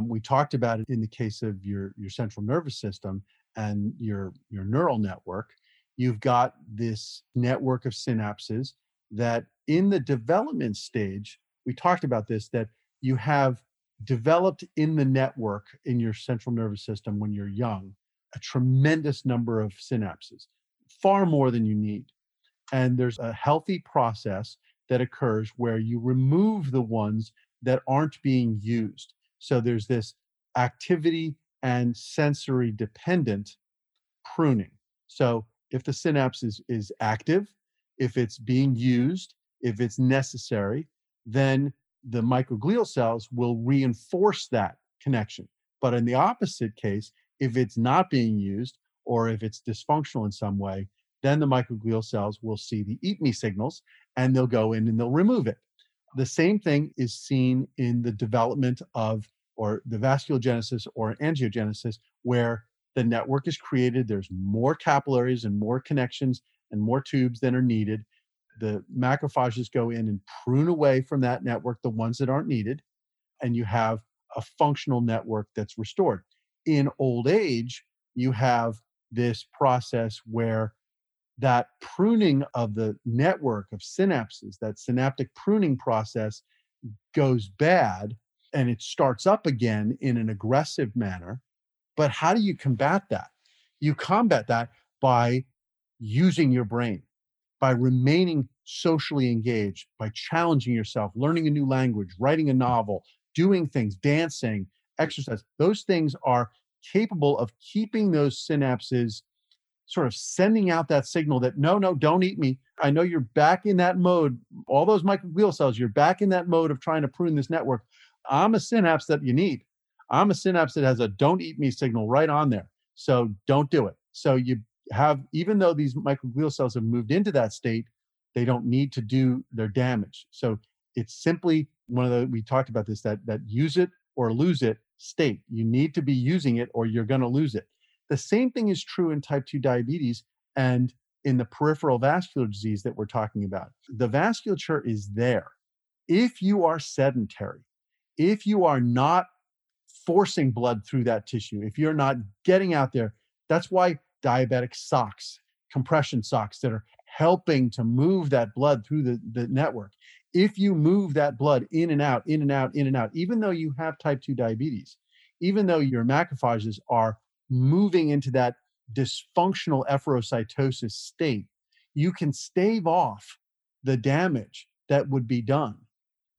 We talked about it in the case of your central nervous system and your neural network. You've got this network of synapses that in the development stage, we talked about this, that you have developed in the network in your central nervous system when you're young, a tremendous number of synapses, far more than you need. And there's a healthy process that occurs where you remove the ones that aren't being used. So there's this activity and sensory dependent pruning. So if the synapse is active, if it's being used, if it's necessary, then the microglial cells will reinforce that connection. But in the opposite case, if it's not being used or if it's dysfunctional in some way, then the microglial cells will see the eat me signals and they'll go in and they'll remove it. The same thing is seen in the development of, or the vasculogenesis or angiogenesis, where the network is created. There's more capillaries and more connections and more tubes than are needed. The macrophages go in and prune away from that network the ones that aren't needed, and you have a functional network that's restored. In old age, you have this process where that pruning of the network of synapses, that synaptic pruning process goes bad and it starts up again in an aggressive manner. But how do you combat that? You combat that by using your brain, by remaining socially engaged, by challenging yourself, learning a new language, writing a novel, doing things, dancing, exercise. Those things are capable of keeping those synapses sort of sending out that signal that, no, no, don't eat me. I know you're back in that mode. All those microglial cells, you're back in that mode of trying to prune this network. I'm a synapse that you need. I'm a synapse that has a don't eat me signal right on there. So don't do it. So you have, even though these microglial cells have moved into that state, they don't need to do their damage. So it's simply one of the, we talked about this, that use it or lose it state. You need to be using it or you're going to lose it. The same thing is true in type 2 diabetes and in the peripheral vascular disease that we're talking about. The vasculature is there. If you are sedentary, if you are not forcing blood through that tissue, if you're not getting out there, that's why diabetic socks, compression socks that are helping to move that blood through the network. If you move that blood in and out, in and out, in and out, even though you have type 2 diabetes, even though your macrophages are moving into that dysfunctional efferocytosis state, you can stave off the damage that would be done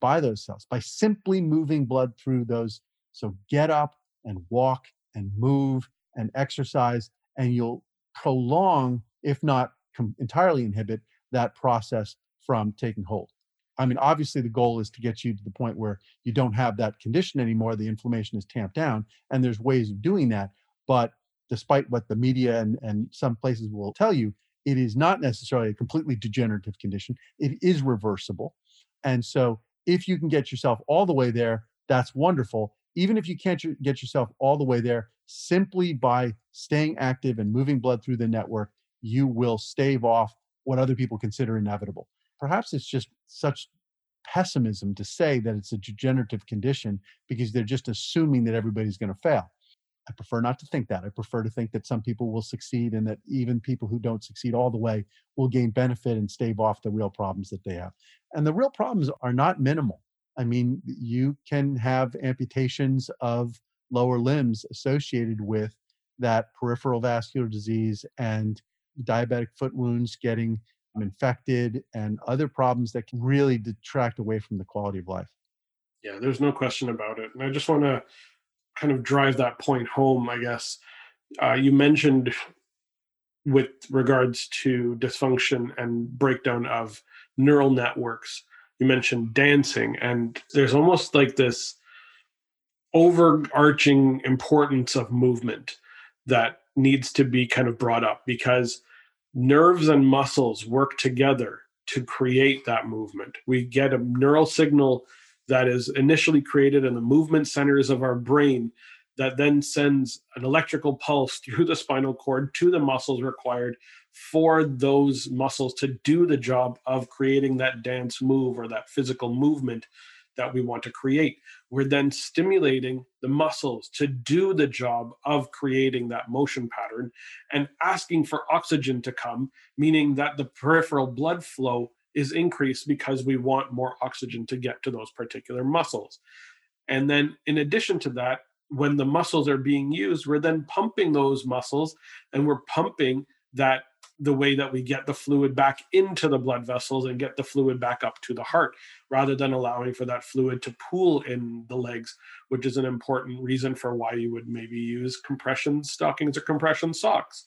by those cells by simply moving blood through those. So get up and walk and move and exercise, and you'll prolong, if not entirely inhibit, that process from taking hold. I mean, obviously the goal is to get you to the point where you don't have that condition anymore, the inflammation is tamped down, and there's ways of doing that. But despite what the media and some places will tell you, it is not necessarily a completely degenerative condition. It is reversible. And so if you can get yourself all the way there, that's wonderful. Even if you can't get yourself all the way there, simply by staying active and moving blood through the network, you will stave off what other people consider inevitable. Perhaps it's just such pessimism to say that it's a degenerative condition because they're just assuming that everybody's going to fail. I prefer not to think that. I prefer to think that some people will succeed and that even people who don't succeed all the way will gain benefit and stave off the real problems that they have. And the real problems are not minimal. I mean, you can have amputations of lower limbs associated with that peripheral vascular disease and diabetic foot wounds getting infected and other problems that can really detract away from the quality of life. Yeah, there's no question about it. And I just want to kind of drive that point home, I guess. You mentioned with regards to dysfunction and breakdown of neural networks, you mentioned dancing, and there's almost like this overarching importance of movement that needs to be kind of brought up, because nerves and muscles work together to create that movement. We get a neural signal that is initially created in the movement centers of our brain that then sends an electrical pulse through the spinal cord to the muscles required for those muscles to do the job of creating that dance move or that physical movement that we want to create. We're then stimulating the muscles to do the job of creating that motion pattern and asking for oxygen to come, meaning that the peripheral blood flow is increased because we want more oxygen to get to those particular muscles. And then in addition to that, when the muscles are being used, we're then pumping those muscles, and we're pumping that the way that we get the fluid back into the blood vessels and get the fluid back up to the heart, rather than allowing for that fluid to pool in the legs, which is an important reason for why you would maybe use compression stockings or compression socks,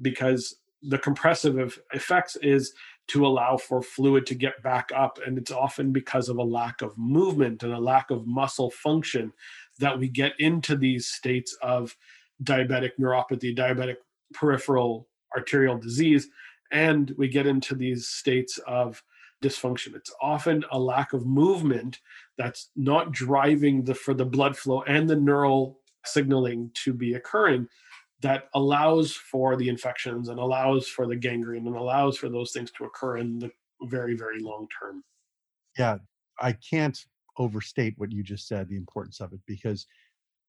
because the compressive effects is to allow for fluid to get back up. And it's often because of a lack of movement and a lack of muscle function that we get into these states of diabetic neuropathy, diabetic peripheral arterial disease, and we get into these states of dysfunction. It's often a lack of movement that's not driving for the blood flow and the neural signaling to be occurring, that allows for the infections and allows for the gangrene and allows for those things to occur in the very, very long term. Yeah, I can't overstate what you just said, the importance of it, because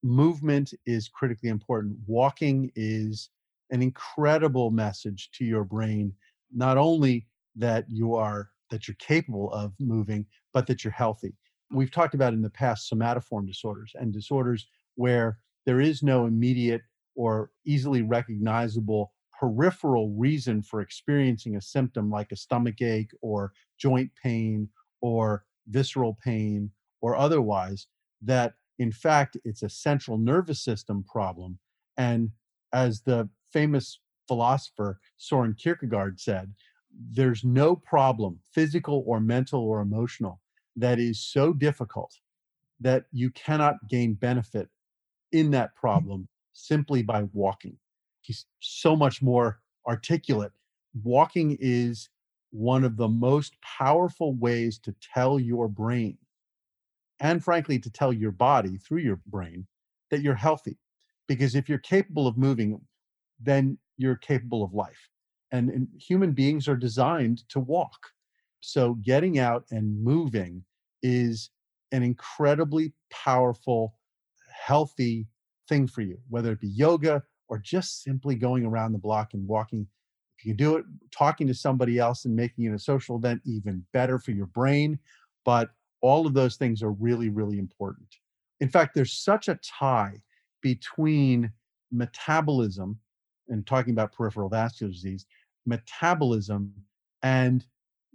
movement is critically important. Walking is an incredible message to your brain not only that you're capable of moving, but that you're healthy. We've talked about in the past somatoform disorders and disorders where there is no immediate or easily recognizable peripheral reason for experiencing a symptom like a stomach ache or joint pain or visceral pain or otherwise, that in fact, it's a central nervous system problem. And as the famous philosopher Soren Kierkegaard said, there's no problem, physical or mental or emotional, that is so difficult that you cannot gain benefit in that problem simply by walking. He's so much more articulate. Walking is one of the most powerful ways to tell your brain, and frankly, to tell your body through your brain, that you're healthy. Because if you're capable of moving, then you're capable of life. And human beings are designed to walk. So getting out and moving is an incredibly powerful, healthy thing for you, whether it be yoga or just simply going around the block and walking. If you do it, talking to somebody else and making it a social event, even better for your brain. But all of those things are really, really important. In fact, there's such a tie between metabolism, and talking about peripheral vascular disease, metabolism and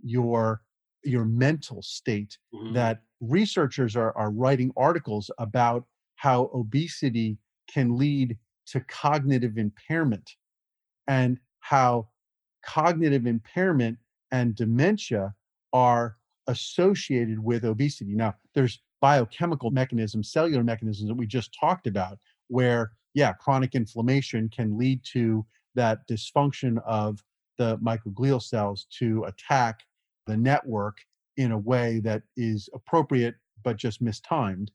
your mental state, mm-hmm. that researchers are writing articles about how obesity can lead to cognitive impairment, and how cognitive impairment and dementia are associated with obesity. Now, there's biochemical mechanisms, cellular mechanisms that we just talked about, where, yeah, chronic inflammation can lead to that dysfunction of the microglial cells to attack the network in a way that is appropriate, but just mistimed.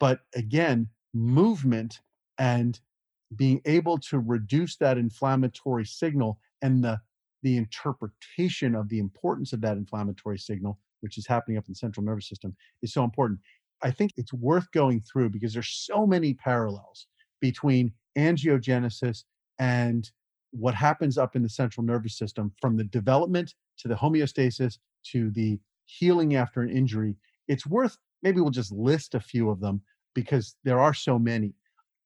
But again, movement and being able to reduce that inflammatory signal and the interpretation of the importance of that inflammatory signal, which is happening up in the central nervous system, is so important. I think it's worth going through because there's so many parallels between angiogenesis and what happens up in the central nervous system, from the development to the homeostasis to the healing after an injury. It's worth, maybe we'll just list a few of them because there are so many.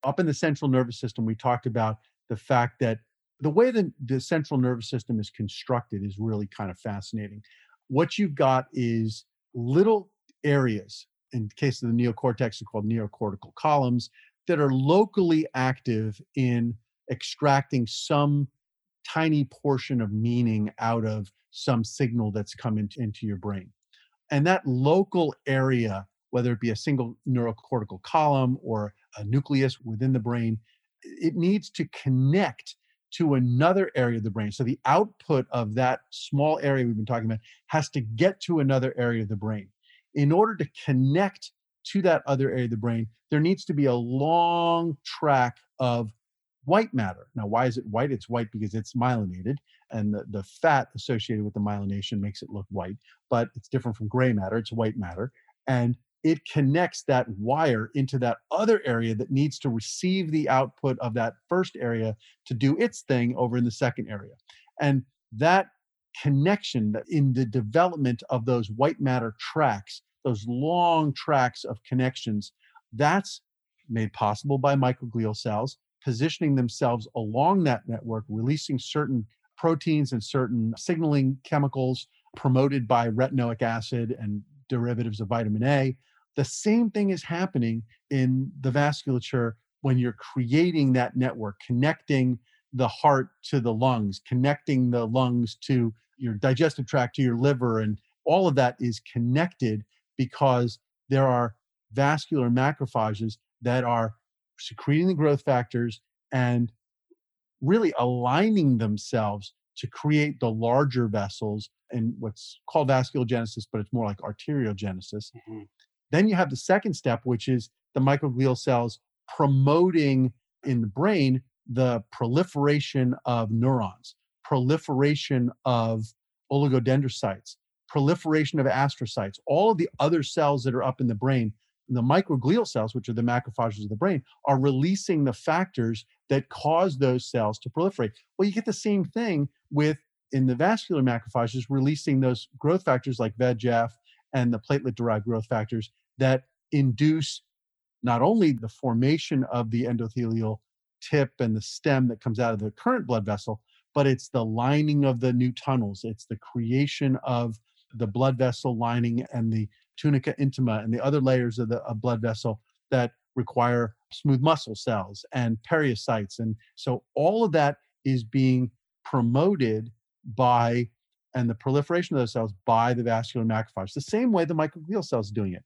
Up in the central nervous system, we talked about the fact that the way that the central nervous system is constructed is really kind of fascinating. What you've got is little areas, in the case of the neocortex, they're called neocortical columns, that are locally active in extracting some tiny portion of meaning out of some signal that's come into your brain. And that local area, whether it be a single neurocortical column or a nucleus within the brain, it needs to connect to another area of the brain. So the output of that small area we've been talking about has to get to another area of the brain. In order to connect to that other area of the brain, there needs to be a long track of white matter. Now, why is it white? It's white because it's myelinated, and the fat associated with the myelination makes it look white, but it's different from gray matter. It's white matter. And it connects that wire into that other area that needs to receive the output of that first area to do its thing over in the second area. And that connection in the development of those white matter tracks, those long tracks of connections, that's made possible by microglial cells positioning themselves along that network, releasing certain proteins and certain signaling chemicals promoted by retinoic acid and derivatives of vitamin A. The same thing is happening in the vasculature when you're creating that network, connecting the heart to the lungs, connecting the lungs to your digestive tract, to your liver, and all of that is connected because there are vascular macrophages that are secreting the growth factors and really aligning themselves to create the larger vessels in what's called vasculogenesis, but it's more like arteriogenesis. Mm-hmm. Then you have the second step, which is the microglial cells promoting in the brain the proliferation of neurons, proliferation of oligodendrocytes, proliferation of astrocytes, all of the other cells that are up in the brain. The microglial cells, which are the macrophages of the brain, are releasing the factors that cause those cells to proliferate. Well, you get the same thing with in the vascular macrophages, releasing those growth factors like VEGF and the platelet-derived growth factors that induce not only the formation of the endothelial tip and the stem that comes out of the current blood vessel, but it's the lining of the new tunnels. It's the creation of the blood vessel lining and the tunica intima and the other layers of the blood vessel that require smooth muscle cells and pericytes. And so all of that is being promoted by, and the proliferation of those cells by the vascular macrophages, the same way the microglial cells are doing it.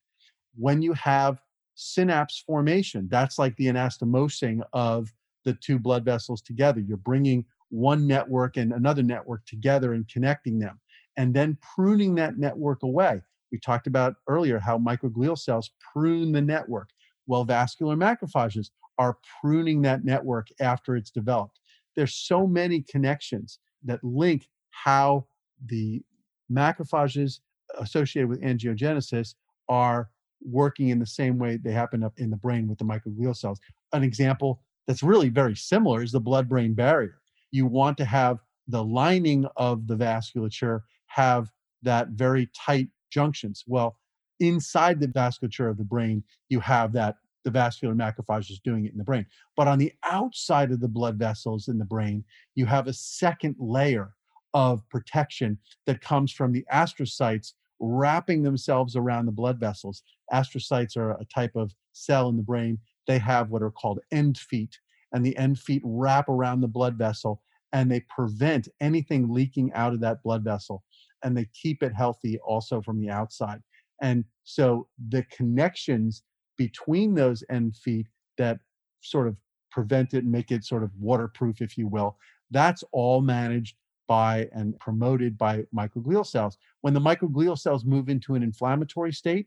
When you have synapse formation, that's like the anastomosing of the two blood vessels together. You're bringing one network and another network together and connecting them, and then pruning that network away. We talked about earlier how microglial cells prune the network. Well, vascular macrophages are pruning that network after it's developed. There's so many connections that link how the macrophages associated with angiogenesis are working in the same way they happen up in the brain with the microglial cells. An example that's really very similar is the blood-brain barrier. You want to have the lining of the vasculature have that very tight junctions. Well, inside the vasculature of the brain, you have that the vascular macrophages doing it in the brain. But on the outside of the blood vessels in the brain, you have a second layer of protection that comes from the astrocytes wrapping themselves around the blood vessels. Astrocytes are a type of cell in the brain. They have what are called end feet, and the end feet wrap around the blood vessel, and they prevent anything leaking out of that blood vessel, and they keep it healthy also from the outside. And so the connections between those end feet that sort of prevent it and make it sort of waterproof, if you will, that's all managed by and promoted by microglial cells. When the microglial cells move into an inflammatory state,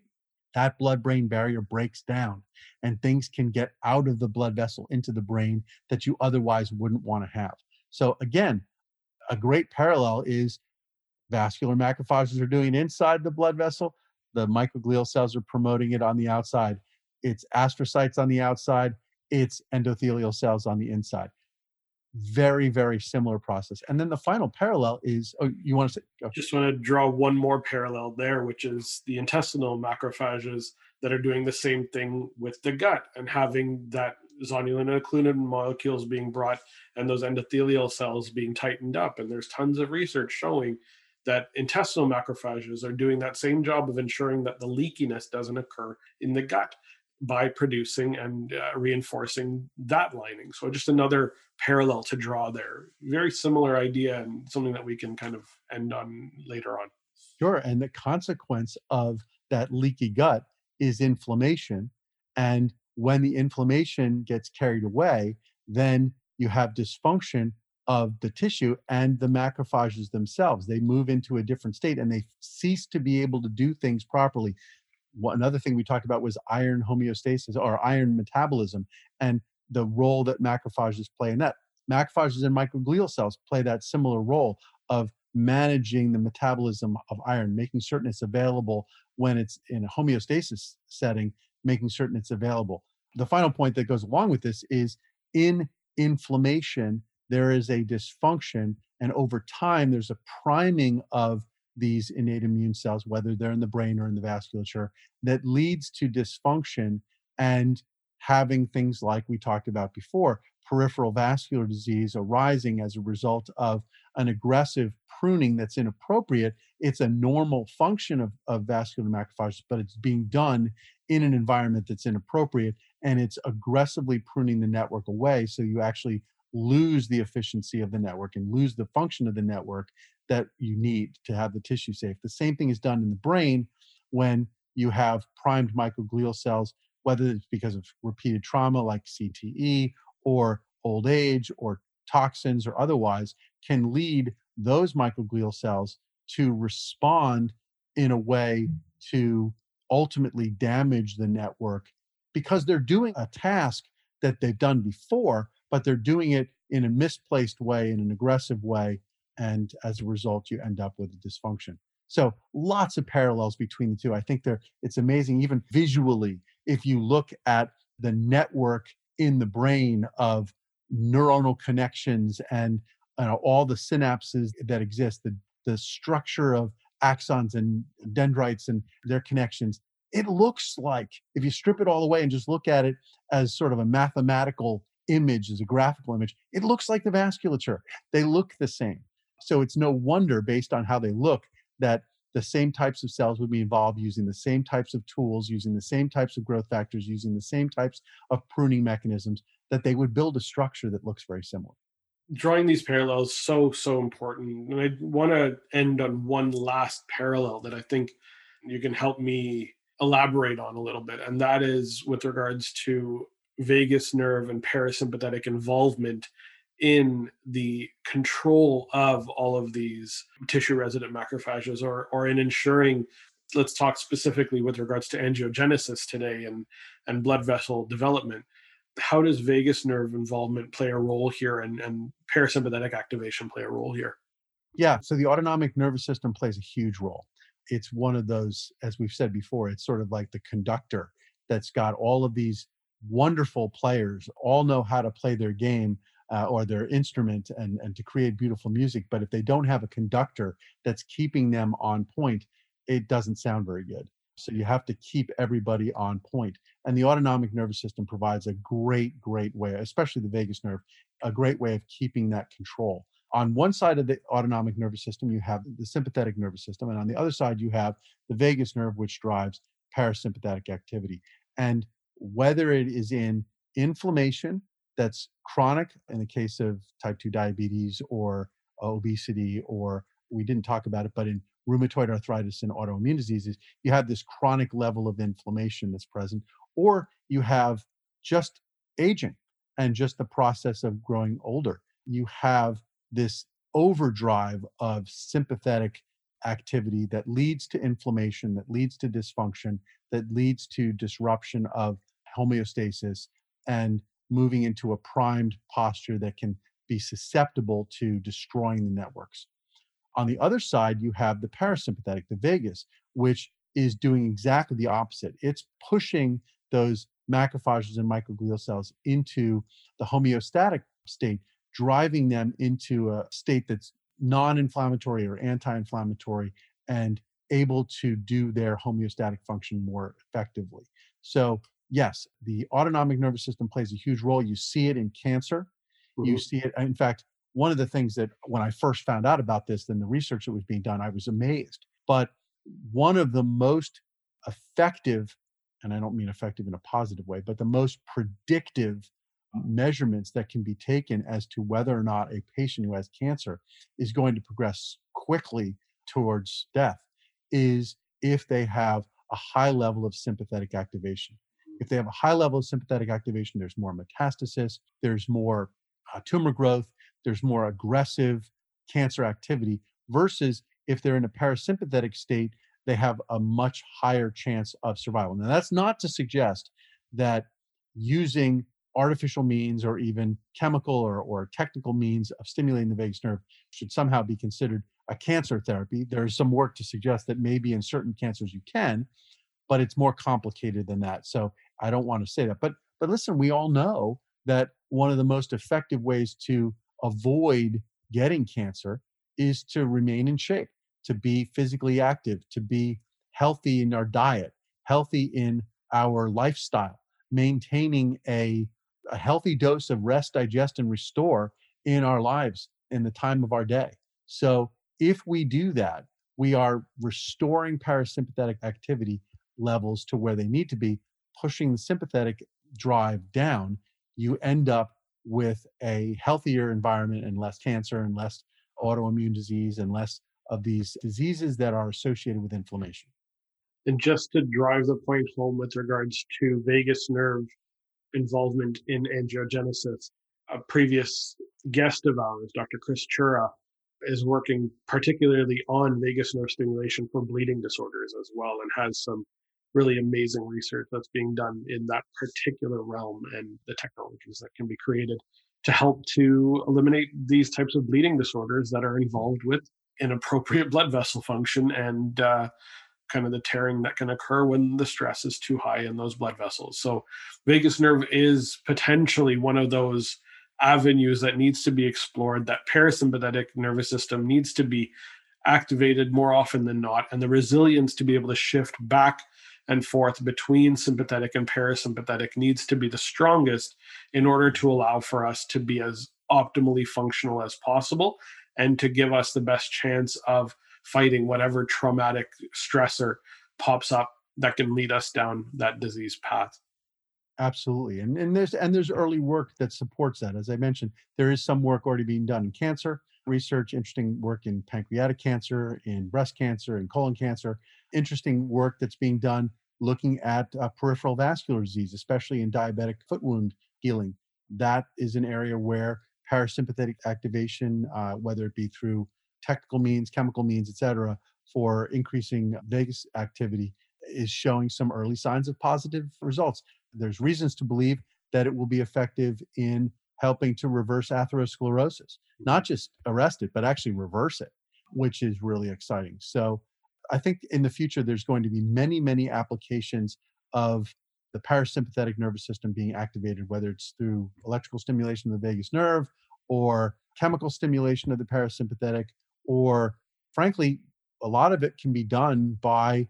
that blood-brain barrier breaks down and things can get out of the blood vessel into the brain that you otherwise wouldn't want to have. So again, a great parallel is vascular macrophages are doing it inside the blood vessel. The microglial cells are promoting it on the outside. It's astrocytes on the outside. It's endothelial cells on the inside. Very, very similar process. And then the final parallel is, oh, you want to say? Go. Just want to draw one more parallel there, which is the intestinal macrophages that are doing the same thing with the gut and having that zonulin and occludin molecules being brought and those endothelial cells being tightened up. And there's tons of research showing that intestinal macrophages are doing that same job of ensuring that the leakiness doesn't occur in the gut by producing and reinforcing that lining. So just another parallel to draw there. Very similar idea and something that we can kind of end on later on. Sure. And the consequence of that leaky gut is inflammation. And when the inflammation gets carried away, then you have dysfunction of the tissue and the macrophages themselves. They move into a different state and they cease to be able to do things properly. Another thing we talked about was iron homeostasis or iron metabolism and the role that macrophages play in that. Macrophages and microglial cells play that similar role of managing the metabolism of iron, making certain it's available when it's in a homeostasis setting, making certain it's available. The final point that goes along with this is in inflammation, there is a dysfunction, and over time, there's a priming of these innate immune cells, whether they're in the brain or in the vasculature, that leads to dysfunction and having things like we talked about before, peripheral vascular disease arising as a result of an aggressive pruning that's inappropriate. It's a normal function of vascular macrophages, but it's being done in an environment that's inappropriate, and it's aggressively pruning the network away, so you actually lose the efficiency of the network and lose the function of the network that you need to have the tissue safe. The same thing is done in the brain when you have primed microglial cells, whether it's because of repeated trauma like CTE or old age or toxins or otherwise, can lead those microglial cells to respond in a way to ultimately damage the network because they're doing a task that they've done before, but they're doing it in a misplaced way, in an aggressive way, and as a result, you end up with a dysfunction. So lots of parallels between the two. I think it's amazing, even visually, if you look at the network in the brain of neuronal connections and all the synapses that exist, the structure of axons and dendrites and their connections. It looks like, if you strip it all away and just look at it as sort of a mathematical image, as a graphical image, it looks like the vasculature. They look the same. So it's no wonder, based on how they look, that the same types of cells would be involved, using the same types of tools, using the same types of growth factors, using the same types of pruning mechanisms, that they would build a structure that looks very similar. Drawing these parallels is so important. And I want to end on one last parallel that I think you can help me elaborate on a little bit. And that is with regards to vagus nerve and parasympathetic involvement in the control of all of these tissue-resident macrophages, or in ensuring, let's talk specifically with regards to angiogenesis today and blood vessel development. How does vagus nerve involvement play a role here, and parasympathetic activation play a role here? Yeah, so the autonomic nervous system plays a huge role. It's one of those, as we've said before, it's sort of like the conductor that's got all of these wonderful players, all know how to play their game or their instrument and to create beautiful music. But if they don't have a conductor that's keeping them on point, it doesn't sound very good. So you have to keep everybody on point. And the autonomic nervous system provides a great, great way, especially the vagus nerve, a great way of keeping that control. On one side of the autonomic nervous system, you have the sympathetic nervous system. And on the other side, you have the vagus nerve, which drives parasympathetic activity. And whether it is in inflammation that's chronic, in the case of type 2 diabetes or obesity, or we didn't talk about it, but in rheumatoid arthritis and autoimmune diseases, you have this chronic level of inflammation that's present, or you have just aging and just the process of growing older. You have this overdrive of sympathetic activity that leads to inflammation, that leads to dysfunction, that leads to disruption of homeostasis and moving into a primed posture that can be susceptible to destroying the networks. On the other side, you have the parasympathetic, the vagus, which is doing exactly the opposite. It's pushing those macrophages and microglial cells into the homeostatic state, driving them into a state that's non-inflammatory or anti-inflammatory and able to do their homeostatic function more effectively. So yes, the autonomic nervous system plays a huge role. You see it in cancer. Mm-hmm. You see it, in fact, one of the things that when I first found out about this, then the research that was being done, I was amazed. But one of the most effective, and I don't mean effective in a positive way, but the most predictive measurements that can be taken as to whether or not a patient who has cancer is going to progress quickly towards death is if they have a high level of sympathetic activation. If they have a high level of sympathetic activation, there's more metastasis, there's more tumor growth, there's more aggressive cancer activity, versus if they're in a parasympathetic state, they have a much higher chance of survival. Now, that's not to suggest that using artificial means or even chemical or technical means of stimulating the vagus nerve should somehow be considered a cancer therapy. There's some work to suggest that maybe in certain cancers you can, but it's more complicated than that. So I don't want to say that. But listen, we all know that one of the most effective ways to avoid getting cancer is to remain in shape, to be physically active, to be healthy in our diet, healthy in our lifestyle, maintaining a healthy dose of rest, digest, and restore in our lives in the time of our day. So if we do that, we are restoring parasympathetic activity levels to where they need to be, pushing the sympathetic drive down. You end up with a healthier environment and less cancer and less autoimmune disease and less of these diseases that are associated with inflammation. And just to drive the point home with regards to vagus nerve involvement in angiogenesis, a previous guest of ours, Dr. Chris Chura, is working particularly on vagus nerve stimulation for bleeding disorders as well, and has some really amazing research that's being done in that particular realm and the technologies that can be created to help to eliminate these types of bleeding disorders that are involved with inappropriate blood vessel function and kind of the tearing that can occur when the stress is too high in those blood vessels. So vagus nerve is potentially one of those avenues that needs to be explored. That parasympathetic nervous system needs to be activated more often than not, and the resilience to be able to shift back and forth between sympathetic and parasympathetic needs to be the strongest in order to allow for us to be as optimally functional as possible and to give us the best chance of fighting whatever traumatic stressor pops up that can lead us down that disease path. Absolutely. And there's early work that supports that. As I mentioned, there is some work already being done in cancer research, interesting work in pancreatic cancer, in breast cancer, in colon cancer, interesting work that's being done looking at peripheral vascular disease, especially in diabetic foot wound healing. That is an area where parasympathetic activation, whether it be through technical means, chemical means, et cetera, for increasing vagus activity is showing some early signs of positive results. There's reasons to believe that it will be effective in helping to reverse atherosclerosis, not just arrest it, but actually reverse it, which is really exciting. So I think in the future, there's going to be many, many applications of the parasympathetic nervous system being activated, whether it's through electrical stimulation of the vagus nerve or chemical stimulation of the parasympathetic, or frankly, a lot of it can be done by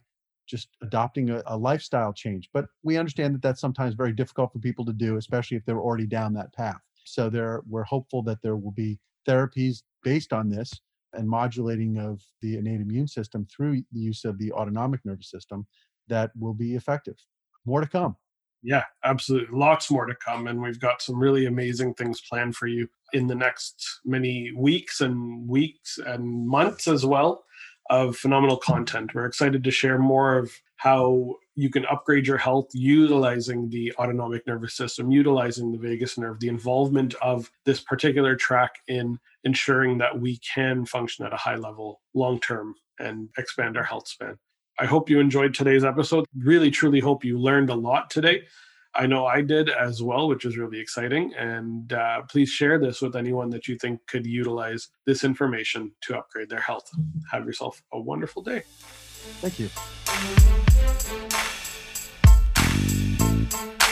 just adopting a lifestyle change. But we understand that that's sometimes very difficult for people to do, especially if they're already down that path. So we're hopeful that there will be therapies based on this and modulating of the innate immune system through the use of the autonomic nervous system that will be effective. More to come. Yeah, absolutely. Lots more to come. And we've got some really amazing things planned for you in the next many weeks and months as well, of phenomenal content. We're excited to share more of how you can upgrade your health utilizing the autonomic nervous system, utilizing the vagus nerve, the involvement of this particular track in ensuring that we can function at a high level long-term and expand our health span. I hope you enjoyed today's episode. Really, truly hope you learned a lot today. I know I did as well, which is really exciting. And please share this with anyone that you think could utilize this information to upgrade their health. Have yourself a wonderful day. Thank you.